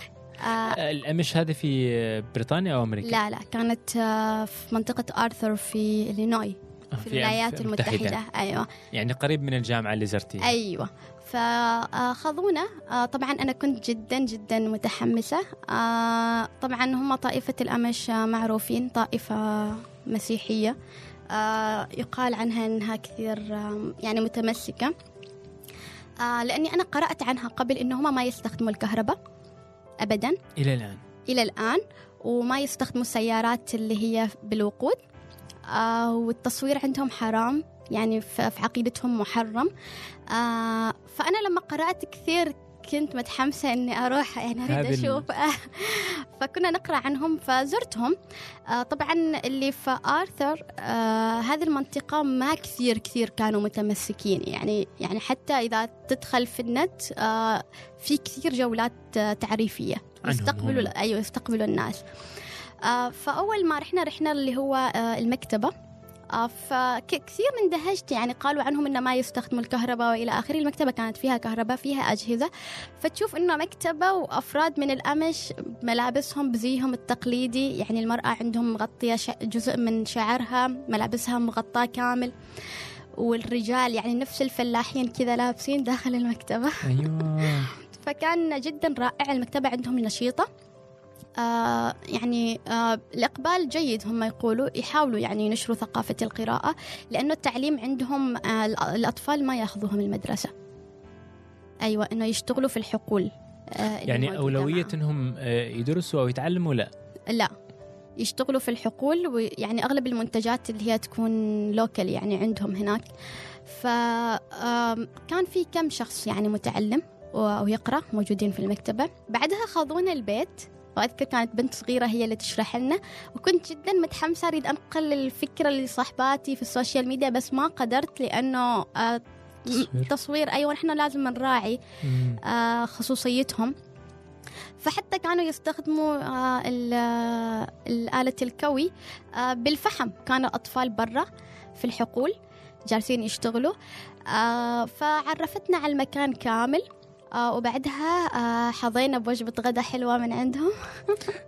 آه الأمش هذه في بريطانيا أو أمريكا؟ لا لا، كانت آه في منطقة آرثر في إلينوي في الولايات المتحدة. المتحدة أيوة، يعني قريب من الجامعة اللي زرتيها. أيوة، فأخذونا. طبعا أنا كنت جدا جدا متحمسة. طبعا هم طائفة الأمش معروفين، طائفة مسيحية يقال عنها أنها كثير يعني متمسكة، لأني أنا قرأت عنها قبل أنه هم ما يستخدموا الكهرباء أبدا إلى الآن إلى الآن وما يستخدموا السيارات اللي هي بالوقود، والتصوير عندهم حرام، يعني في عقيدتهم محرم. آه فأنا لما قرأت كثير كنت متحمسة أني أروح، يعني أريد أشوف. آه فكنا نقرأ عنهم فزرتهم. آه طبعا اللي في آرثر آه هذه المنطقة ما كثير كثير كانوا متمسكين، يعني يعني حتى إذا تدخل في النت آه في كثير جولات آه تعريفية يستقبلوا أيوة يستقبلوا الناس. آه فأول ما رحنا رحنا اللي هو آه المكتبة، فكثير اندهشت. يعني قالوا عنهم إنه ما يستخدموا الكهرباء وإلى آخره. المكتبة كانت فيها كهرباء، فيها أجهزة، فتشوف إنه مكتبة وأفراد من الأمش ملابسهم بزيهم التقليدي، يعني المرأة عندهم مغطية جزء من شعرها، ملابسها مغطاة كامل، والرجال يعني نفس الفلاحين كذا لابسين داخل المكتبة. أيوة. فكان جدا رائع. المكتبة عندهم نشيطة، آه يعني آه الإقبال جيد. هم يقولوا يحاولوا يعني ينشروا ثقافة القراءة، لأنه التعليم عندهم آه الأطفال ما يأخذوهم المدرسة. أيوة، إنه يشتغلوا في الحقول. آه يعني أولوية إنهم آه يدرسوا أو يتعلموا؟ لا لا، يشتغلوا في الحقول، ويعني أغلب المنتجات اللي هي تكون لوكال يعني عندهم هناك. فكان في كم شخص يعني متعلم ويقرأ موجودين في المكتبة. بعدها خاضونا البيت، وأذكر كانت بنت صغيرة هي اللي تشرح لنا، وكنت جدا متحمسة أريد أنقل الفكرة لصاحباتي في السوشيال ميديا، بس ما قدرت لأنه آه تصوير. تصوير أيوة، نحن لازم نراعي آه خصوصيتهم. فحتى كانوا يستخدموا آه الآلة الكوي آه بالفحم، كانوا الأطفال برا في الحقول جالسين يشتغلوا. آه فعرفتنا على المكان كامل، وبعدها حظينا بوجبة غدا حلوة من عندهم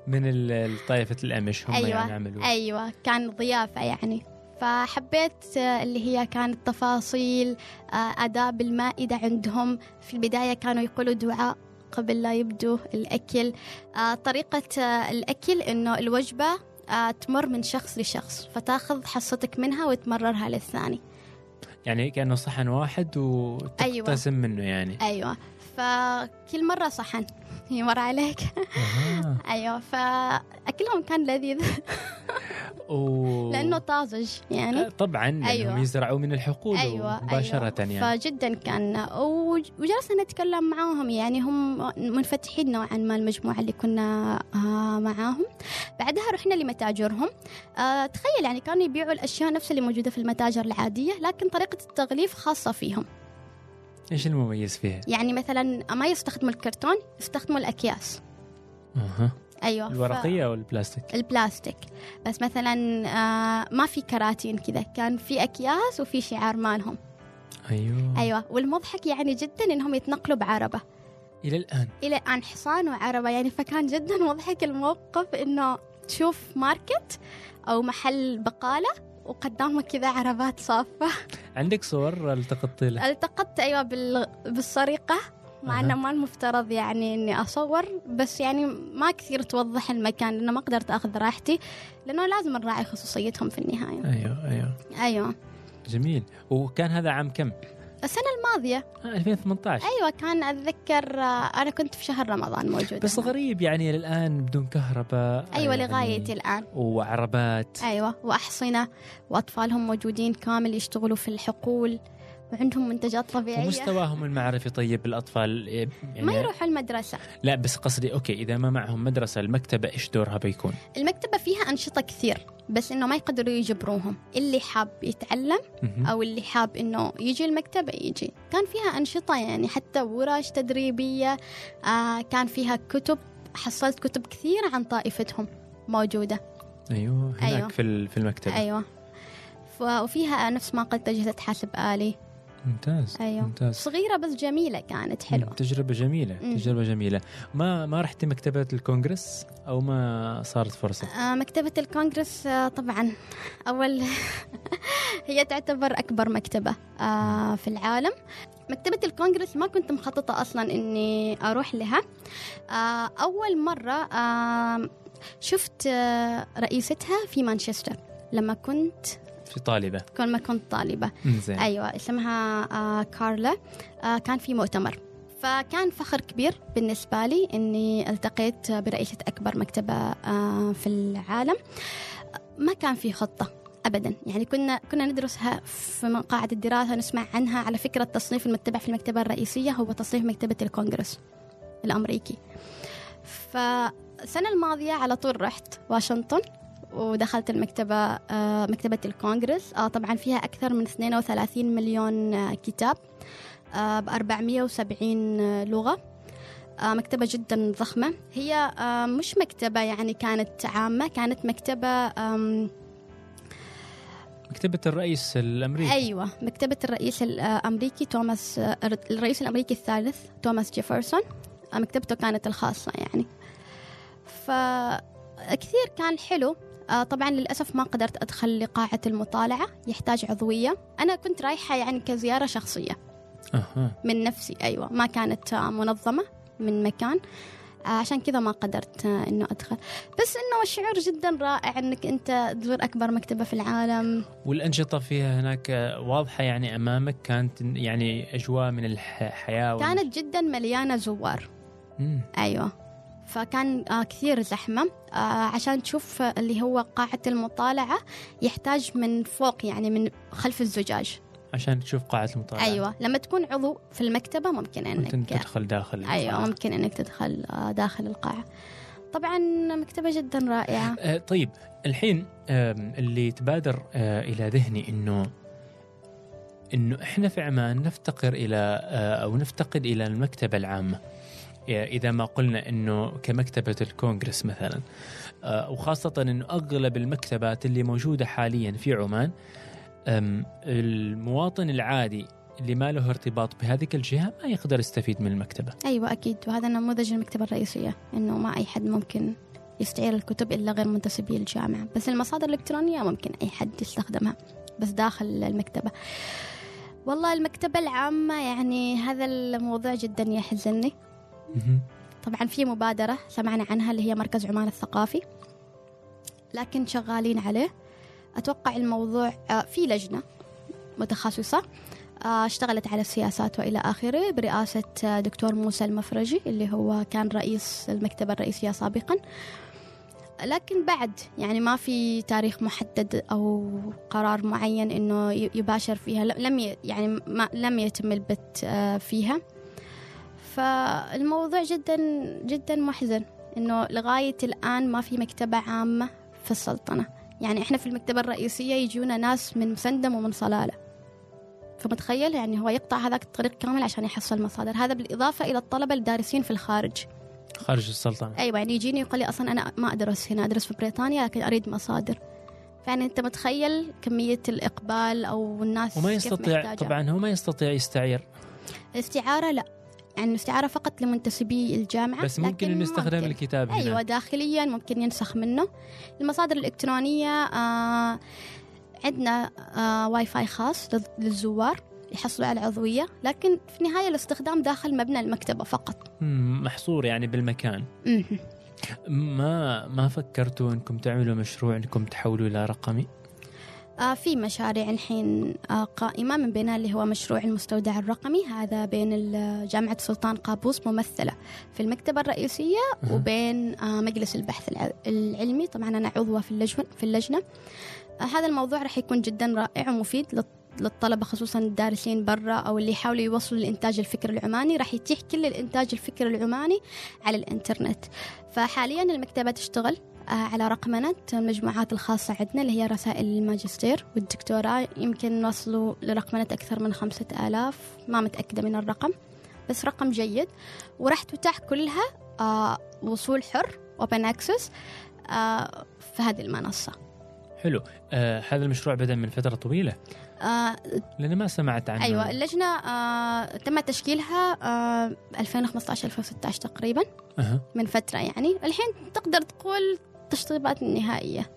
من طائفة الأمش هم. أيوة يعني عملوا أيوة كان ضيافة يعني، فحبيت اللي هي كانت تفاصيل آداب المائدة عندهم. في البداية كانوا يقولوا دعاء قبل لا يبدو الأكل. طريقة الأكل إنه الوجبة تمر من شخص لشخص، فتأخذ حصتك منها وتمررها للثاني، يعني كأنه صحن واحد وتقتسم أيوة. منه يعني أيوة، فكل مرة صحن يمر عليك آه. أيوة، فأكلهم كان لذيذ أوه. لأنه طازج يعني طبعا أيوة. يزرعوا من الحقول أيوة. مباشرة أيوة. يعني فجدا كان، وجلسنا نتكلم معاهم يعني هم منفتحين نوعا ما المجموعة اللي كنا معاهم. بعدها رحنا لمتاجرهم، تخيل يعني كانوا يبيعوا الأشياء نفسها اللي موجودة في المتاجر العادية، لكن طريقة التغليف خاصة فيهم. إيش المميز فيها؟ يعني مثلا ما يستخدموا الكرتون، يستخدموا الأكياس أه. أيوة الورقية ف... أو البلاستيك؟ البلاستيك بس مثلا آه ما في كراتين كذا، كان في أكياس وفي شعار مالهم. أيوة أيوة، والمضحك يعني جدا إنهم يتنقلوا بعربة إلى الآن إلى الآن حصان وعربة يعني، فكان جدا مضحك الموقف إنه تشوف ماركت أو محل بقالة وقدامك كذا عربات صافة. عندك صور التقطت لها؟ التقطت أيوة بالسرقة، مع أنه ما المفترض يعني إني أصور، بس يعني ما كثير توضح المكان لأنه ما قدرت أخذ راحتي، لأنه لازم نراعي خصوصيتهم في النهاية. أيوة أيوة أيوة جميل. وكان هذا عام كم؟ السنة الماضية ألفين وثمانية عشر. أيوة كان أتذكر أنا كنت في شهر رمضان موجودة. بس غريب يعني الآن بدون كهرباء أيوة يعني لغاية الآن، وعربات أيوة وأحصنة، وأطفالهم موجودين كامل يشتغلوا في الحقول، وعندهم منتجات طبيعية. ومستواهم المعرفي طيب الأطفال يعني ما يروحوا المدرسة؟ لا بس قصدي أوكي إذا ما معهم مدرسة، المكتبة إيش دورها بيكون؟ المكتبة فيها أنشطة كثير، بس إنه ما يقدروا يجبروهم، اللي حاب يتعلم أو اللي حاب إنه يجي المكتبة يجي. كان فيها أنشطة يعني حتى ورش تدريبية، آه كان فيها كتب، حصلت كتب كثير عن طائفتهم موجودة أيوة هناك أيوة. في المكتبة أيوة، وفيها نفس ما قلت أجهزة حاسب آلي. ممتاز أيوة. ممتاز. صغيرة بس جميلة، كانت حلوة، تجربة جميلة مم. تجربة جميلة. ما ما رحت مكتبة الكونغرس أو ما صارت فرصة؟ آه مكتبة الكونغرس آه طبعا أول هي تعتبر أكبر مكتبة آه في العالم. مكتبة الكونغرس ما كنت مخططة أصلا إني أروح لها. آه أول مرة آه شفت آه رئيستها في مانشستر لما كنت في طالبة كل ما كنت طالبة مزين. أيوة اسمها آه كارلا. آه كان في مؤتمر، فكان فخر كبير بالنسبة لي أني التقيت برئيسة أكبر مكتبة آه في العالم. ما كان في خطة أبدا يعني، كنا كنا ندرسها في مقاعد الدراسة، نسمع عنها. على فكرة التصنيف المتبع في المكتبة الرئيسية هو تصنيف مكتبة الكونغرس الأمريكي. فالسنة الماضية على طول رحت واشنطن ودخلت المكتبة مكتبة الكونغرس. طبعا فيها أكثر من اثنين وثلاثين مليون كتاب بأربعمية وسبعين لغة، مكتبة جدا ضخمة. هي مش مكتبة يعني كانت عامة، كانت مكتبة مكتبة الرئيس الأمريكي. أيوة مكتبة الرئيس الأمريكي توماس، الرئيس الأمريكي الثالث توماس جيفرسون، مكتبته كانت الخاصة يعني. فكثير كان حلو. آه طبعا للأسف ما قدرت أدخل لقاعة المطالعة، يحتاج عضوية. أنا كنت رايحة يعني كزيارة شخصية أه. من نفسي أيوة، ما كانت منظمة من مكان، آه عشان كذا ما قدرت آه إنه أدخل. بس إنه الشعور جدا رائع إنك أنت تزور أكبر مكتبة في العالم، والأنشطة فيها هناك واضحة يعني أمامك. كانت يعني أجواء من الحياة، كانت جدا مليانة زوار مم. أيوة، فكان كثير زحمة. عشان تشوف اللي هو قاعة المطالعة يحتاج من فوق يعني من خلف الزجاج عشان تشوف قاعة المطالعة. أيوة لما تكون عضو في المكتبة ممكن أنك تدخل داخل المطالعة. أيوة ممكن أنك تدخل داخل القاعة. طبعا مكتبة جدا رائعة. أه طيب الحين اللي تبادر إلى ذهني إنه إنه إحنا في عمان نفتقر إلى أو نفتقد إلى المكتبة العامة، إذا ما قلنا أنه كمكتبة الكونغرس مثلا، وخاصة أنه أغلب المكتبات اللي موجودة حاليا في عمان المواطن العادي اللي ما له ارتباط بهذيك الجهة ما يقدر يستفيد من المكتبة. أيوة أكيد، وهذا نموذج المكتبة الرئيسية، إنه ما أي حد ممكن يستعير الكتب إلا غير منتسبي للجامعة، بس المصادر الإلكترونية ممكن أي حد يستخدمها بس داخل المكتبة. والله المكتبة العامة يعني هذا الموضوع جدا يحزنني. طبعا في مبادرة سمعنا عنها اللي هي مركز عمان الثقافي، لكن شغالين عليه. أتوقع الموضوع في لجنة متخصصة اشتغلت على السياسات وإلى آخره برئاسة دكتور موسى المفرجي اللي هو كان رئيس المكتبة الرئيسية سابقا، لكن بعد يعني ما في تاريخ محدد أو قرار معين إنه يباشر فيها، لم يعني ما لم يتم البت فيها. فالموضوع جدا جدا محزن إنه لغاية الآن ما في مكتبة عامة في السلطنة. يعني إحنا في المكتبة الرئيسية يجونا ناس من مسندم ومن صلالة، فمتخيل يعني هو يقطع هذاك الطريق كامل عشان يحصل مصادر. هذا بالإضافة إلى الطلبة الدارسين في الخارج خارج السلطنة. أيوة، يعني يجيني يقول لي أصلا أنا ما أدرس هنا، أدرس في بريطانيا لكن أريد مصادر. يعني أنت متخيل كمية الإقبال أو الناس وما يستطيع. طبعا هو ما يستطيع يستعير. الاستعارة لا، يعني الاستعارة فقط لمنتسبي الجامعة، بس ممكن أن يستخدم الكتاب هنا. أيوة داخليا ممكن ينسخ منه. المصادر الإلكترونية آه عندنا آه واي فاي خاص للزوار يحصلوا على العضوية، لكن في النهاية الاستخدام داخل مبنى المكتبة فقط، محصور يعني بالمكان. ما ما فكرتوا أنكم تعملوا مشروع أنكم تحولوا إلى رقمي؟ آه في مشاريع الحين آه قائمة، من بينها اللي هو مشروع المستودع الرقمي، هذا بين جامعة سلطان قابوس ممثلة في المكتبة الرئيسية أه. وبين آه مجلس البحث العلمي. طبعا أنا عضوة في اللجنة في اللجنة آه هذا الموضوع راح يكون جدا رائع ومفيد للطلبة، خصوصا الدارسين برا أو اللي يحاولوا يوصلوا الإنتاج الفكر العماني. راح يتيح كل الإنتاج الفكر العماني على الإنترنت. فحاليا المكتبة تشتغل على رقمنة المجموعات الخاصة عندنا اللي هي رسائل الماجستير والدكتوراه، يمكن نوصلوا لرقمنة أكثر من خمسة آلاف، ما متأكدة من الرقم بس رقم جيد. وراح تتاح كلها وصول حر open access في هذه المنصة. حلو. آه، هذا المشروع بدأ من فترة طويلة آه، لأن ما سمعت عنه. أيوة اللجنة آه، تم تشكيلها آه، ألفين وخمسة عشر ألفين وستة عشر تقريبا أه. من فترة، يعني الحين تقدر تقول تشطيبات النهائية.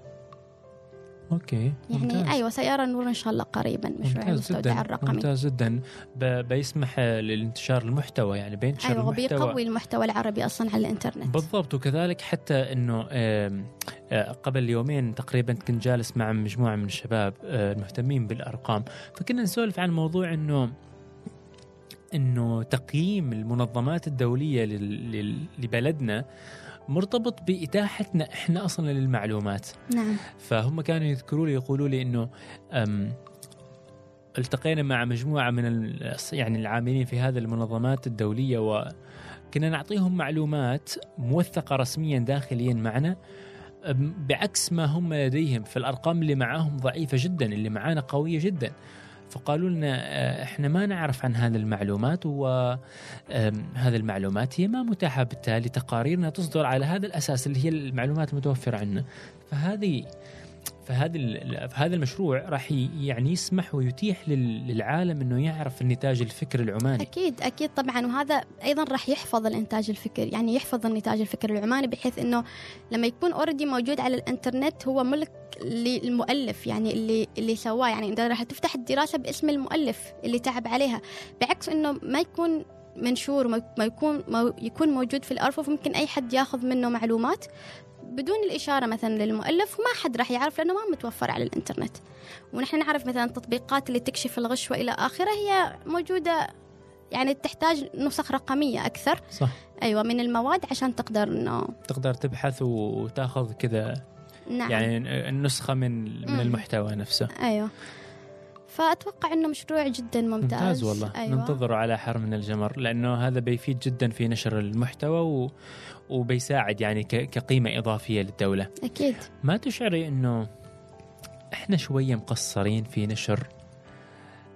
أوكي ممتاز. يعني أيوة سيارة نور إن شاء الله قريبا مشروع المستودع الرقمي. ممتاز جدا، بيسمح للانتشار المحتوى، يعني بينتشر أيوة المحتوى، وبيقوي المحتوى العربي أصلا على الإنترنت. بالضبط. وكذلك حتى أنه قبل يومين تقريبا كنت جالس مع مجموعة من الشباب المهتمين بالأرقام، فكنا نسولف عن موضوع أنه أنه تقييم المنظمات الدولية لبلدنا مرتبط بإتاحتنا إحنا أصلاً للمعلومات. نعم. فهم كانوا يذكروا لي يقولوا لي إنه التقينا مع مجموعة من يعني العاملين في هذه المنظمات الدولية، وكنا نعطيهم معلومات موثقة رسمياً داخلياً معنا، بعكس ما هم لديهم. فالأرقام اللي معاهم ضعيفة جداً، اللي معانا قوية جداً. فقالوا لنا إحنا ما نعرف عن هذه المعلومات، وهذه المعلومات هي ما متاحة، بالتالي تقاريرنا تصدر على هذا الأساس اللي هي المعلومات المتوفرة عنا. فهذه فهذه فهذا المشروع راح يعني يسمح ويتيح للعالم إنه يعرف النتاج الفكري العماني. أكيد أكيد طبعا. وهذا أيضا راح يحفظ الإنتاج الفكري، يعني يحفظ النتاج الفكري العماني، بحيث إنه لما يكون أوردي موجود على الإنترنت هو ملك للمؤلف، يعني اللي اللي سواه. يعني أنت راح تفتح الدراسة باسم المؤلف اللي تعب عليها، بعكس إنه ما يكون منشور وما يكون ما يكون موجود في الأرفف، ممكن أي حد ياخذ منه معلومات بدون الإشارة مثلا للمؤلف، وما حد راح يعرف لأنه ما متوفر على الإنترنت. ونحن نعرف مثلا التطبيقات اللي تكشف الغش وإلى آخره هي موجودة، يعني تحتاج نسخ رقمية أكثر. صح. أيوة من المواد عشان تقدر إنه تقدر تبحث وتأخذ كذا. نعم. يعني النسخة من من المحتوى نفسه. أيوة. فأتوقع أنه مشروع جدا ممتاز. ممتاز والله. أيوة. ننتظره على حر من الجمر، لأنه هذا بيفيد جدا في نشر المحتوى و... وبيساعد يعني ك... كقيمة إضافية للدولة. أكيد. ما تشعري أنه إحنا شوية مقصرين في نشر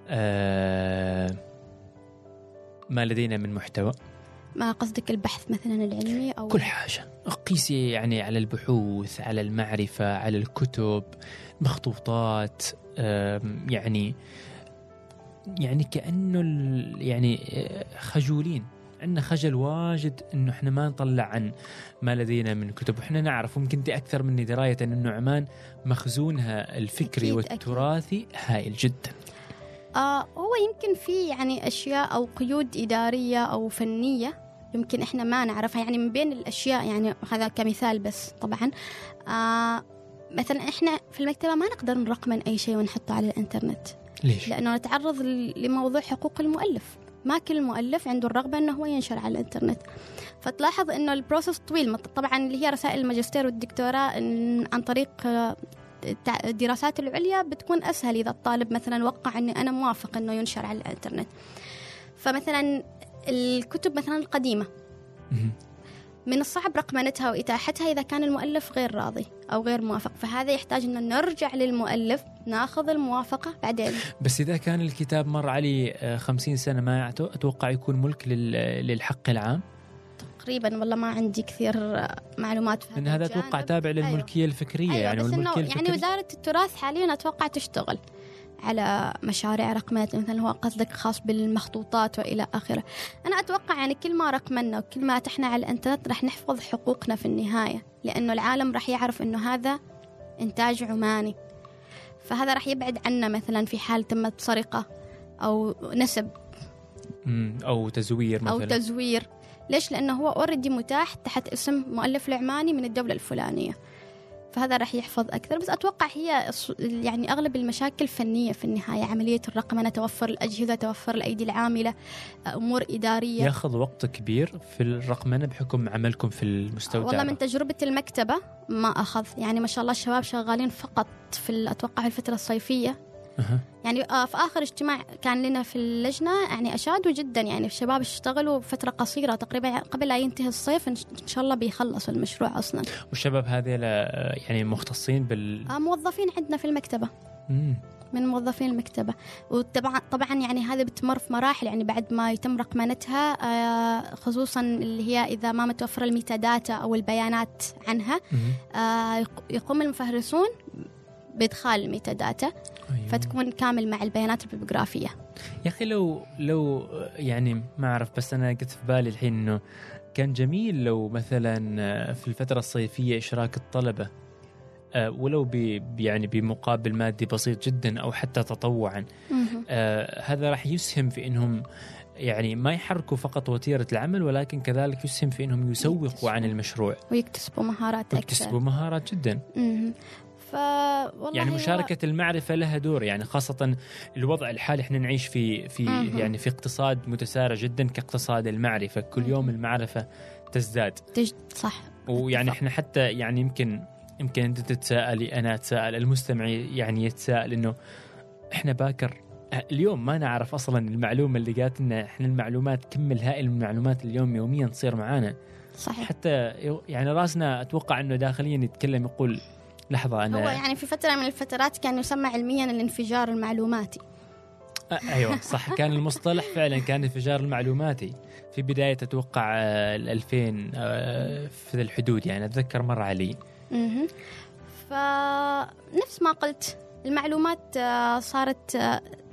آه... ما لدينا من محتوى؟ ما قصدك البحث مثلا العلمي أو كل حاجة؟ قيسي يعني على البحوث، على المعرفة، على الكتب، مخطوطات، يعني يعني كأنه يعني خجولين، عندنا خجل واجد إنه إحنا ما نطلع عن ما لدينا من كتب، وإحنا نعرف ويمكن أكثر مني دراية إنه عمان مخزونها الفكري والتراثي هائل جدا. آه هو يمكن في يعني أشياء أو قيود إدارية أو فنية يمكن إحنا ما نعرفها، يعني من بين الأشياء يعني هذا كمثال بس طبعا آه مثلا إحنا في المكتبة ما نقدر نرقمن أي شيء ونحطه على الإنترنت. ليش؟ لأنه نتعرض لموضوع حقوق المؤلف، ما كل مؤلف عنده الرغبة أنه هو ينشر على الإنترنت، فتلاحظ أنه البروسس طويل طبعا اللي هي رسائل الماجستير والدكتوراه عن طريق الدراسات العليا بتكون أسهل إذا الطالب مثلا وقع أني أنا موافق أنه ينشر على الإنترنت. فمثلا الكتب مثلا القديمة من الصعب رقمنتها وإتاحتها إذا كان المؤلف غير راضي أو غير موافق، فهذا يحتاج أن نرجع للمؤلف ناخذ الموافقة بعدين. بس إذا كان الكتاب مر عليه خمسين سنة ما أتوقع يكون ملك للحق العام تقريبا. والله ما عندي كثير معلومات في هذا من هذا الجانب. أتوقع تابع للملكية أيوه. الفكرية أيوه. يعني والملكية الفكرية يعني وزارة التراث حاليا أتوقع تشتغل على مشاريع رقمات، مثلا هو قصدك خاص بالمخطوطات وإلى آخره. أنا أتوقع يعني كل ما رقمنا وكل ما تحنا على الإنترنت رح نحفظ حقوقنا في النهاية، لأنه العالم رح يعرف أنه هذا إنتاج عماني، فهذا رح يبعد عنا مثلا في حال تمت سرقة أو نسب أو تزوير مثلا أو تزوير. ليش؟ لأنه هو أوريدي متاح تحت اسم مؤلف العماني من الدولة الفلانية، فهذا راح يحفظ أكثر. بس أتوقع هي يعني أغلب المشاكل فنية في النهاية، عملية الرقمنة، توفر الأجهزة، توفر الأيدي العاملة، أمور إدارية. يأخذ وقت كبير في الرقمنة بحكم عملكم في المستودع. والله من تجربة المكتبة ما أخذ، يعني ما شاء الله الشباب شغالين فقط في أتوقع في الفترة الصيفية أه. يعني في آخر اجتماع كان لنا في اللجنة يعني أشادوا جدا، يعني الشباب اشتغلوا بفترة قصيرة تقريبا قبل لا ينتهي الصيف إن شاء الله بيخلص المشروع أصلا. والشباب هذه يعني مختصين بال موظفين عندنا في المكتبة مم. من موظفين المكتبة. وطبعا طبعا يعني هذا بتمر في مراحل، يعني بعد ما يتم رقمنتها آه خصوصا اللي هي إذا ما متوفر الميتاداتا أو البيانات عنها آه يقوم المفهرسون بإدخال الميتاداتا أيوة. فتكون كامل مع البيانات البيبليوغرافية. يا أخي لو لو يعني ما أعرف، بس أنا قلت في بالي الحين إنه كان جميل لو مثلا في الفترة الصيفية إشراك الطلبة ولو يعني بمقابل مادي بسيط جدا أو حتى تطوعا آه هذا راح يسهم في إنهم يعني ما يحركوا فقط وتيرة العمل، ولكن كذلك يسهم في إنهم يسوقوا يكتسبوا. عن المشروع ويكتسبوا مهارات أكثر، يكتسبوا مهارات جدا مه. يعني مشاركة المعرفة لها دور، يعني خاصة الوضع الحالي احنا نعيش في في مهم. يعني في اقتصاد متسارع جدا كاقتصاد المعرفة، كل مهم. يوم المعرفة تزداد صح. ويعني احنا حتى يعني يمكن يمكن انت تتساءلي انا اتساءل المستمع يعني يتساءل انه احنا باكر اليوم ما نعرف اصلا المعلومة اللي جات لنا، احنا المعلومات كم الهائل من المعلومات اليوم يوميا تصير معانا صحيح. حتى يعني راسنا اتوقع انه داخليا يتكلم يقول لحظة أنا هو يعني في فترة من الفترات كان يسمى علميا الانفجار المعلوماتي أيوة صح، كان المصطلح فعلا كان انفجار المعلوماتي في بداية أتوقع الألفين في الحدود، يعني أتذكر مر علي فنفس ما قلت المعلومات صارت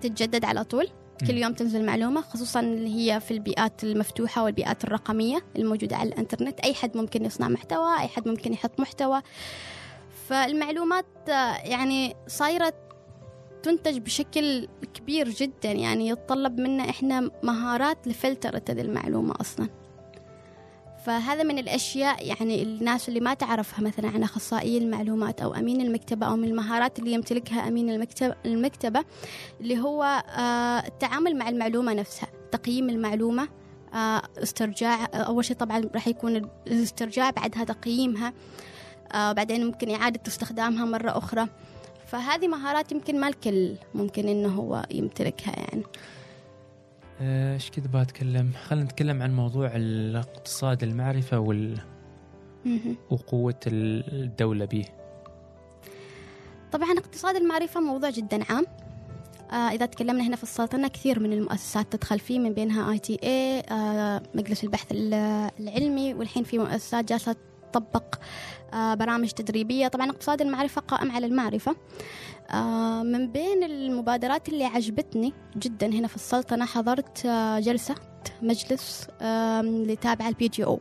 تتجدد على طول، كل يوم تنزل معلومة خصوصا اللي هي في البيئات المفتوحة والبيئات الرقمية الموجودة على الإنترنت. أي حد ممكن يصنع محتوى، أي حد ممكن يحط محتوى، فالمعلومات يعني صايرة تنتج بشكل كبير جدا، يعني يتطلب منا إحنا مهارات لفلترة هذه المعلومة أصلا. فهذا من الأشياء يعني الناس اللي ما تعرفها مثلا عن أخصائي المعلومات أو أمين المكتبة، أو من المهارات اللي يمتلكها أمين المكتبة, المكتبة اللي هو التعامل مع المعلومة نفسها، تقييم المعلومة، استرجاع. أول شيء طبعا راح يكون الاسترجاع، بعدها تقييمها، بعدين ممكن إعادة استخدامها مرة أخرى. فهذه مهارات يمكن ما الكل ممكن إنه هو يمتلكها. يعني إيش كده بأتكلم، خلينا نتكلم عن موضوع الاقتصاد المعرفة وال... وقوة الدولة به. طبعا اقتصاد المعرفة موضوع جدا عام، إذا تكلمنا هنا في السلطنة كثير من المؤسسات تدخل فيه، من بينها آي تي إيه مجلس البحث العلمي، والحين في مؤسسات جالسة تطبق برامج تدريبية. طبعا اقتصاد المعرفة قائم على المعرفة. من بين المبادرات اللي عجبتني جدا هنا في السلطنة، حضرت جلسة مجلس اللي تابعة البي جي او.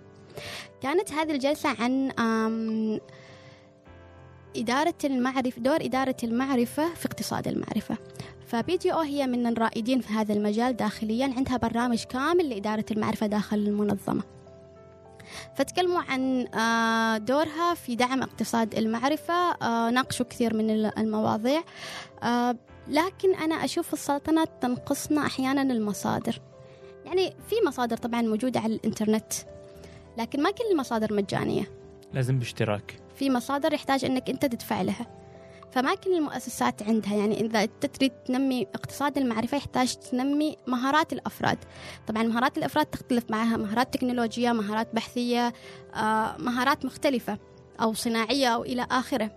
كانت هذه الجلسة عن إدارة المعرفة، دور إدارة المعرفة في اقتصاد المعرفة. فبي جي او هي من الرائدين في هذا المجال داخليا، عندها برنامج كامل لإدارة المعرفة داخل المنظمة. فتكلموا عن دورها في دعم اقتصاد المعرفة، ناقشوا كثير من المواضيع. لكن أنا أشوف السلطنة تنقصنا أحيانا المصادر. يعني في مصادر طبعا موجودة على الإنترنت، لكن ما كل المصادر مجانية، لازم باشتراك. في مصادر يحتاج أنك أنت تدفع لها، فما كل المؤسسات عندها. يعني إذا تريد تنمي اقتصاد المعرفة يحتاج تنمي مهارات الأفراد. طبعا مهارات الأفراد تختلف، معها مهارات تكنولوجية، مهارات بحثية، آه، مهارات مختلفة أو صناعية أو إلى آخره.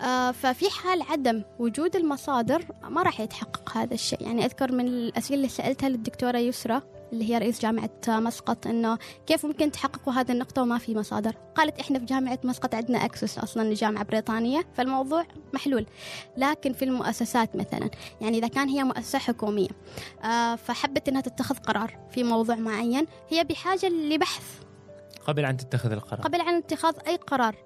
آه، ففي حال عدم وجود المصادر ما راح يتحقق هذا الشيء. يعني أذكر من الأسئلة اللي سألتها للدكتورة يسرى اللي هي رئيس جامعة مسقط، إنه كيف ممكن تحققوا هذه النقطة وما في مصادر؟ قالت إحنا في جامعة مسقط عندنا أكسس أصلاً لجامعة بريطانية، فالموضوع محلول. لكن في المؤسسات مثلاً، يعني إذا كان هي مؤسسة حكومية فحبت إنها تتخذ قرار في موضوع معين، هي بحاجة لبحث قبل أن تتخذ القرار، قبل أن اتخاذ أي قرار.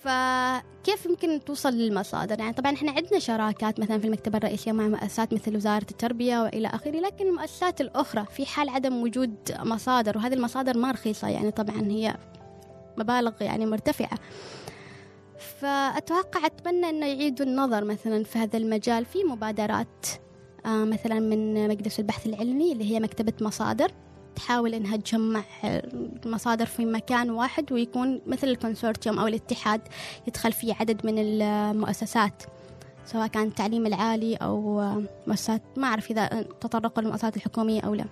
فكيف يمكن توصل للمصادر؟ يعني طبعا احنا عندنا شراكات مثلا في المكتبة الرئيسية مع مؤسسات مثل وزارة التربية وإلى آخره، لكن المؤسسات الأخرى في حال عدم وجود مصادر، وهذه المصادر ما رخيصة، يعني طبعا هي مبالغ يعني مرتفعة. فأتوقع أتمنى أنه يعيدوا النظر مثلا في هذا المجال. في مبادرات مثلا من مجلس البحث العلمي اللي هي مكتبة مصادر، تحاول إنها تجمع المصادر في مكان واحد، ويكون مثل الكونسورتيوم أو الاتحاد يدخل فيه عدد من المؤسسات، سواء كان التعليم العالي أو مؤسسات، ما أعرف إذا تطرقوا للمؤسسات الحكومية أو لا.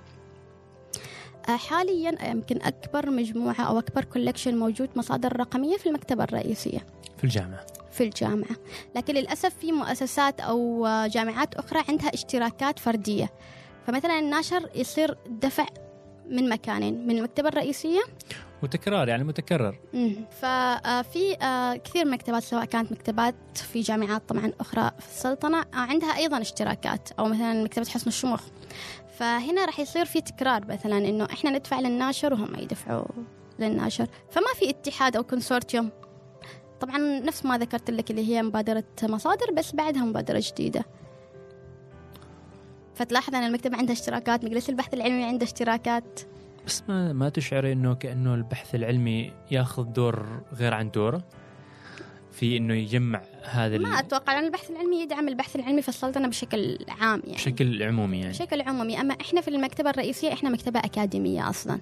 حاليا يمكن أكبر مجموعة أو أكبر كولكشن موجود مصادر رقمية في المكتبة الرئيسية في الجامعة في الجامعة لكن للأسف في مؤسسات أو جامعات أخرى عندها اشتراكات فردية، فمثلا الناشر يصير دفع من مكانين، من المكتبة الرئيسية وتكرار، يعني متكرر. ففي كثير مكتبات، سواء كانت مكتبات في جامعات طبعا أخرى في السلطنة عندها أيضا اشتراكات، أو مثلا مكتبة حسن الشموخ. فهنا راح يصير في تكرار، مثلا إنه إحنا ندفع للناشر وهم يدفعوا للناشر، فما في اتحاد أو كونسورتيوم. طبعا نفس ما ذكرت لك اللي هي مبادرة مصادر، بس بعدها مبادرة جديدة. فتلاحظ أن المكتبة عندها اشتراكات، مجلس البحث العلمي عنده اشتراكات، بس ما ما تشعر إنه كأنه البحث العلمي يأخذ دور غير عن دوره في إنه يجمع هذا؟ ما أتوقع، لأن البحث العلمي يدعم البحث العلمي في السلطنة بشكل عام، يعني بشكل عمومي يعني بشكل عمومي. أما إحنا في المكتبة الرئيسية إحنا مكتبة أكاديمية أصلاً،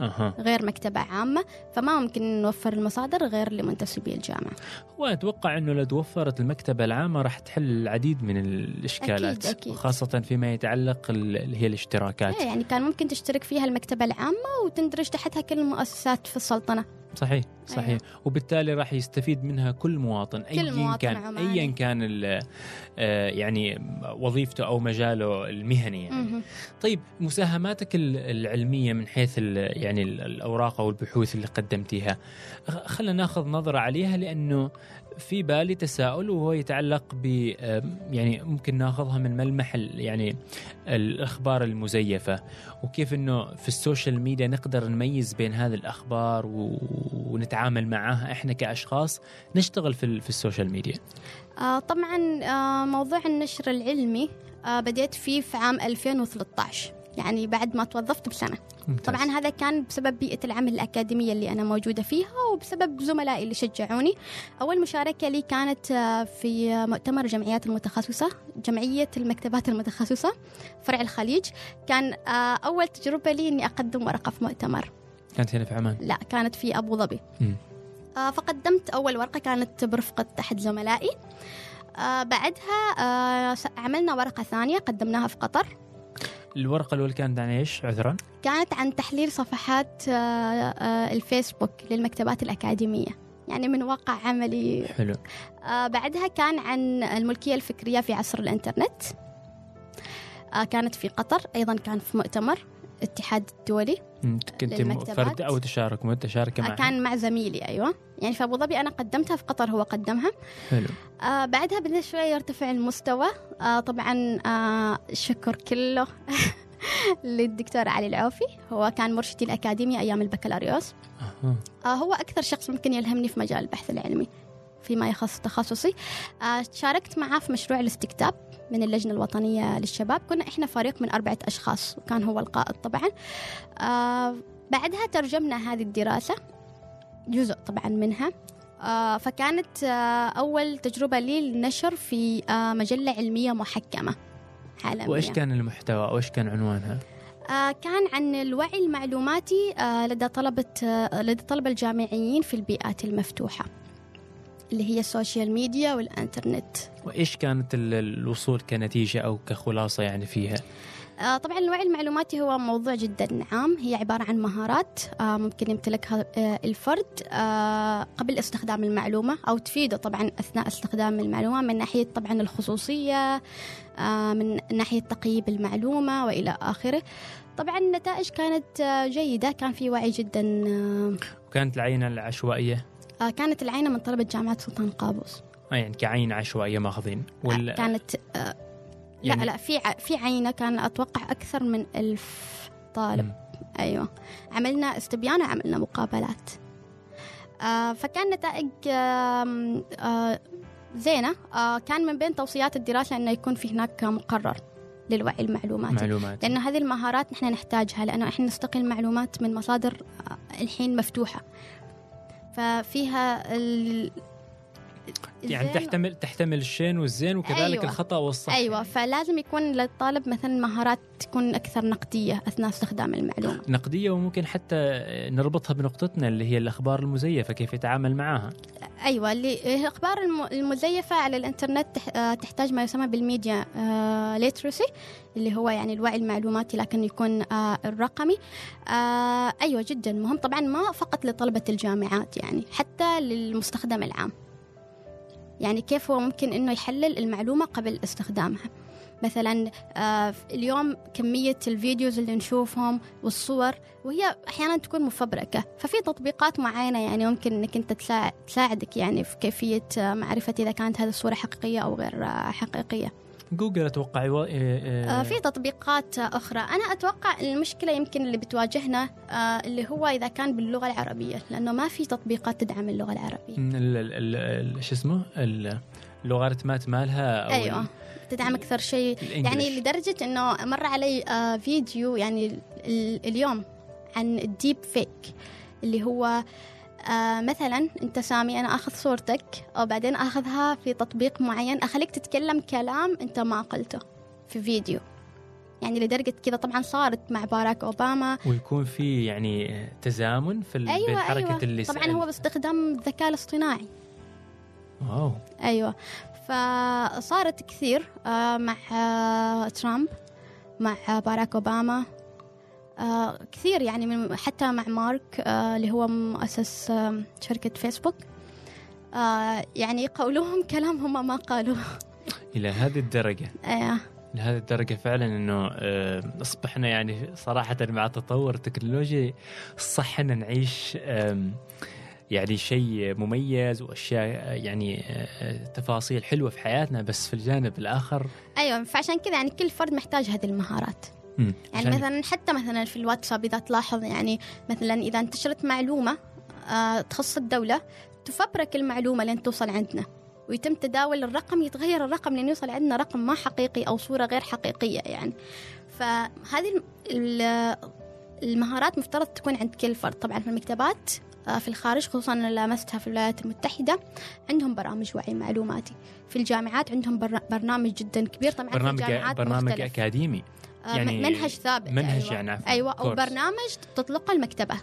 أه. غير مكتبة عامة، فما ممكن نوفر المصادر غير لمنتسبي الجامعة. وأتوقع أنه لو توفرت المكتبة العامة راح تحل العديد من الإشكالات، أكيد أكيد. خاصة فيما يتعلق اللي هي الاشتراكات، يعني كان ممكن تشترك فيها المكتبة العامة وتندرج تحتها كل المؤسسات في السلطنة. صحيح صحيح أيوة. وبالتالي راح يستفيد منها كل مواطن أيا كان أيا كان يعني وظيفته أو مجاله المهني يعني. م-م. طيب مساهماتك العلمية من حيث يعني الأوراق أو البحوث اللي قدمتيها، خلنا ناخذ نظرة عليها، لأنه في بالي تساؤل وهو يتعلق ب يعني ممكن ناخذها من ملمح يعني الأخبار المزيفة، وكيف إنه في السوشيال ميديا نقدر نميز بين هذه الأخبار ونتعامل معها إحنا كأشخاص نشتغل في في السوشيال ميديا. آه طبعا آه موضوع النشر العلمي آه بديت فيه في عام ألفين وثلاثة عشر، يعني بعد ما توظفت بسنة. ممتاز. طبعا هذا كان بسبب بيئة العمل الأكاديمية اللي أنا موجودة فيها، وبسبب زملائي اللي شجعوني. أول مشاركة لي كانت في مؤتمر جمعيات المتخصصة، جمعية المكتبات المتخصصة فرع الخليج. كان أول تجربة لي أني أقدم ورقة في مؤتمر. كانت هنا في عمان؟ لا، كانت في أبو ظبي. فقدمت أول ورقة، كانت برفقة أحد زملائي. بعدها عملنا ورقة ثانية قدمناها في قطر. الورقة الأولى كانت عن إيش عذرا؟ كانت عن تحليل صفحات الفيسبوك للمكتبات الأكاديمية، يعني من واقع عملي. حلو. بعدها كان عن الملكية الفكرية في عصر الإنترنت، كانت في قطر أيضا، كان في مؤتمر. الاتحاد الدولي. كنت فرد أو تشارك مو تشارك معه؟ كان مع زميلي أيوة، يعني في أبو ظبي أنا قدمتها، في قطر هو قدمها. حلو. آه بعدها بدنا شوية يرتفع المستوى. آه طبعا آه شكر كله للدكتور علي العوفي، هو كان مرشدي الأكاديمي أيام البكالوريوس. آه. آه هو أكثر شخص ممكن يلهمني في مجال البحث العلمي فيما يخص تخصصي. آه شاركت معاه في مشروع الاستكتاب من اللجنة الوطنية للشباب، كنا إحنا فريق من أربعة أشخاص وكان هو القائد طبعا. آه بعدها ترجمنا هذه الدراسة جزء طبعا منها. آه فكانت آه أول تجربة لي للنشر في آه مجلة علمية محكمة عالمية. وإيش كان المحتوى أو إيش كان عنوانها؟ آه كان عن الوعي المعلوماتي آه لدى طلبة آه لدى طلبة الجامعيين في البيئات المفتوحة اللي هي السوشيال ميديا والإنترنت. وإيش كانت الوصول كنتيجة أو كخلاصة يعني فيها؟ آه طبعاً الوعي المعلوماتي هو موضوع جداً عام، هي عبارة عن مهارات آه ممكن يمتلكها آه الفرد آه قبل استخدام المعلومة أو تفيده طبعاً أثناء استخدام المعلومة، من ناحية طبعاً الخصوصية، آه من ناحية تقييم المعلومة وإلى آخره. طبعاً النتائج كانت آه جيدة، كان في وعي جداً. آه وكانت العينة العشوائية؟ كانت العينة من طلبة جامعة سلطان قابوس. يعني كعين عشوائية ماخذين ولا كانت آه يعني لا لا في ع... في عينة كان أتوقع أكثر من ألف طالب. مم. أيوة عملنا استبيان وعملنا مقابلات. آه فكان نتائج آه آه زينة. آه كان من بين توصيات الدراسة أنه يكون في هناك مقرر للوعي المعلوماتي، لأنه هذه المهارات نحن نحتاجها، لأنه إحنا نستقي المعلومات من مصادر آه الحين مفتوحة، ففيها ال... يعني تحتمل تحتمل الشين والزين وكذلك أيوة. الخطأ والصح. أيوة، فلازم يكون للطالب مثلا مهارات تكون أكثر نقدية أثناء استخدام المعلومة، نقدية، وممكن حتى نربطها بنقطتنا اللي هي الأخبار المزيفة كيف يتعامل معها. أيوة، الأخبار المزيفة على الإنترنت تحتاج ما يسمى بالميديا ليترسي اللي هو يعني الوعي المعلوماتي لكن يكون الرقمي. أيوة جدا مهم طبعا، ما فقط لطلبة الجامعات يعني حتى للمستخدم العام، يعني كيف هو ممكن أنه يحلل المعلومة قبل استخدامها. مثلا آه اليوم كمية الفيديوز اللي نشوفهم والصور وهي أحيانا تكون مفبركة، ففي تطبيقات معينة يعني ممكن أنك أنت تساعدك يعني في كيفية آه معرفة إذا كانت هذه الصورة حقيقية أو غير آه حقيقية. جوجل أتوقع و... آه آه آه في تطبيقات آه أخرى. أنا أتوقع المشكلة يمكن اللي بتواجهنا آه اللي هو إذا كان باللغة العربية، لأنه ما في تطبيقات تدعم اللغة العربية. شو اسمه اللوغاريتمات مالها أو أيوة تدعم أكثر شيء يعني، لدرجة أنه مر علي آه فيديو يعني اليوم عن الديب فيك اللي هو آه مثلا أنت سامي، أنا أخذ صورتك وبعدين أخذها في تطبيق معين أخليك تتكلم كلام أنت ما قلته في فيديو، يعني لدرجة كذا. طبعا صارت مع باراك أوباما، ويكون في يعني تزامن في أيوة حركة أيوة. اللسان طبعا هو باستخدام الذكاء الاصطناعي. واو أيوة، فصارت كثير آه مع آه ترامب، مع آه باراك أوباما، آه كثير يعني، من حتى مع مارك آه اللي هو مؤسس آه شركة فيسبوك، آه يعني قولوهم كلام هم ما قالوه إلى هذه الدرجة. آه. إلى هذه الدرجة فعلا إنه آه أصبحنا يعني صراحة مع تطور التكنولوجيا صح إن نعيش آه يعني شيء مميز وأشياء يعني تفاصيل حلوة في حياتنا، بس في الجانب الآخر أيوة. فعشان كذا يعني كل فرد محتاج هذه المهارات. مم. يعني مثلا حتى مثلا في الواتساب إذا تلاحظ يعني مثلا إذا انتشرت معلومة آه تخص الدولة تفبرك المعلومة لين توصل عندنا، ويتم تداول الرقم، يتغير الرقم لين يوصل عندنا رقم ما حقيقي أو صورة غير حقيقية يعني. فهذه المهارات مفترض تكون عند كل فرد. طبعا في المكتبات في الخارج خصوصاً لمستها في الولايات المتحدة عندهم برامج وعي معلوماتي، في الجامعات عندهم برنامج جدا كبير طبعاً، برنامج, برنامج أكاديمي يعني منهج ثابت، منهج أيوة, يعني أيوة أو برنامج تطلق المكتبات.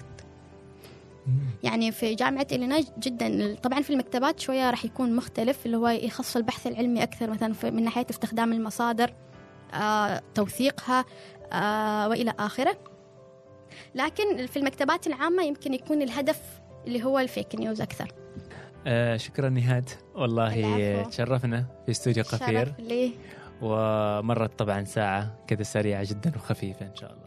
مم. يعني في جامعة إلينوي جدا طبعاً في المكتبات شوية راح يكون مختلف اللي هو يخص البحث العلمي أكثر، مثلاً من ناحية استخدام المصادر آه، توثيقها آه، وإلى آخره. لكن في المكتبات العامة يمكن يكون الهدف اللي هو الفيك نيوز أكثر. آه شكرا نهاد، والله تشرفنا في استوديو قفير، شرف لي. ومرت طبعا ساعة كذا سريعة جدا وخفيفة إن شاء الله.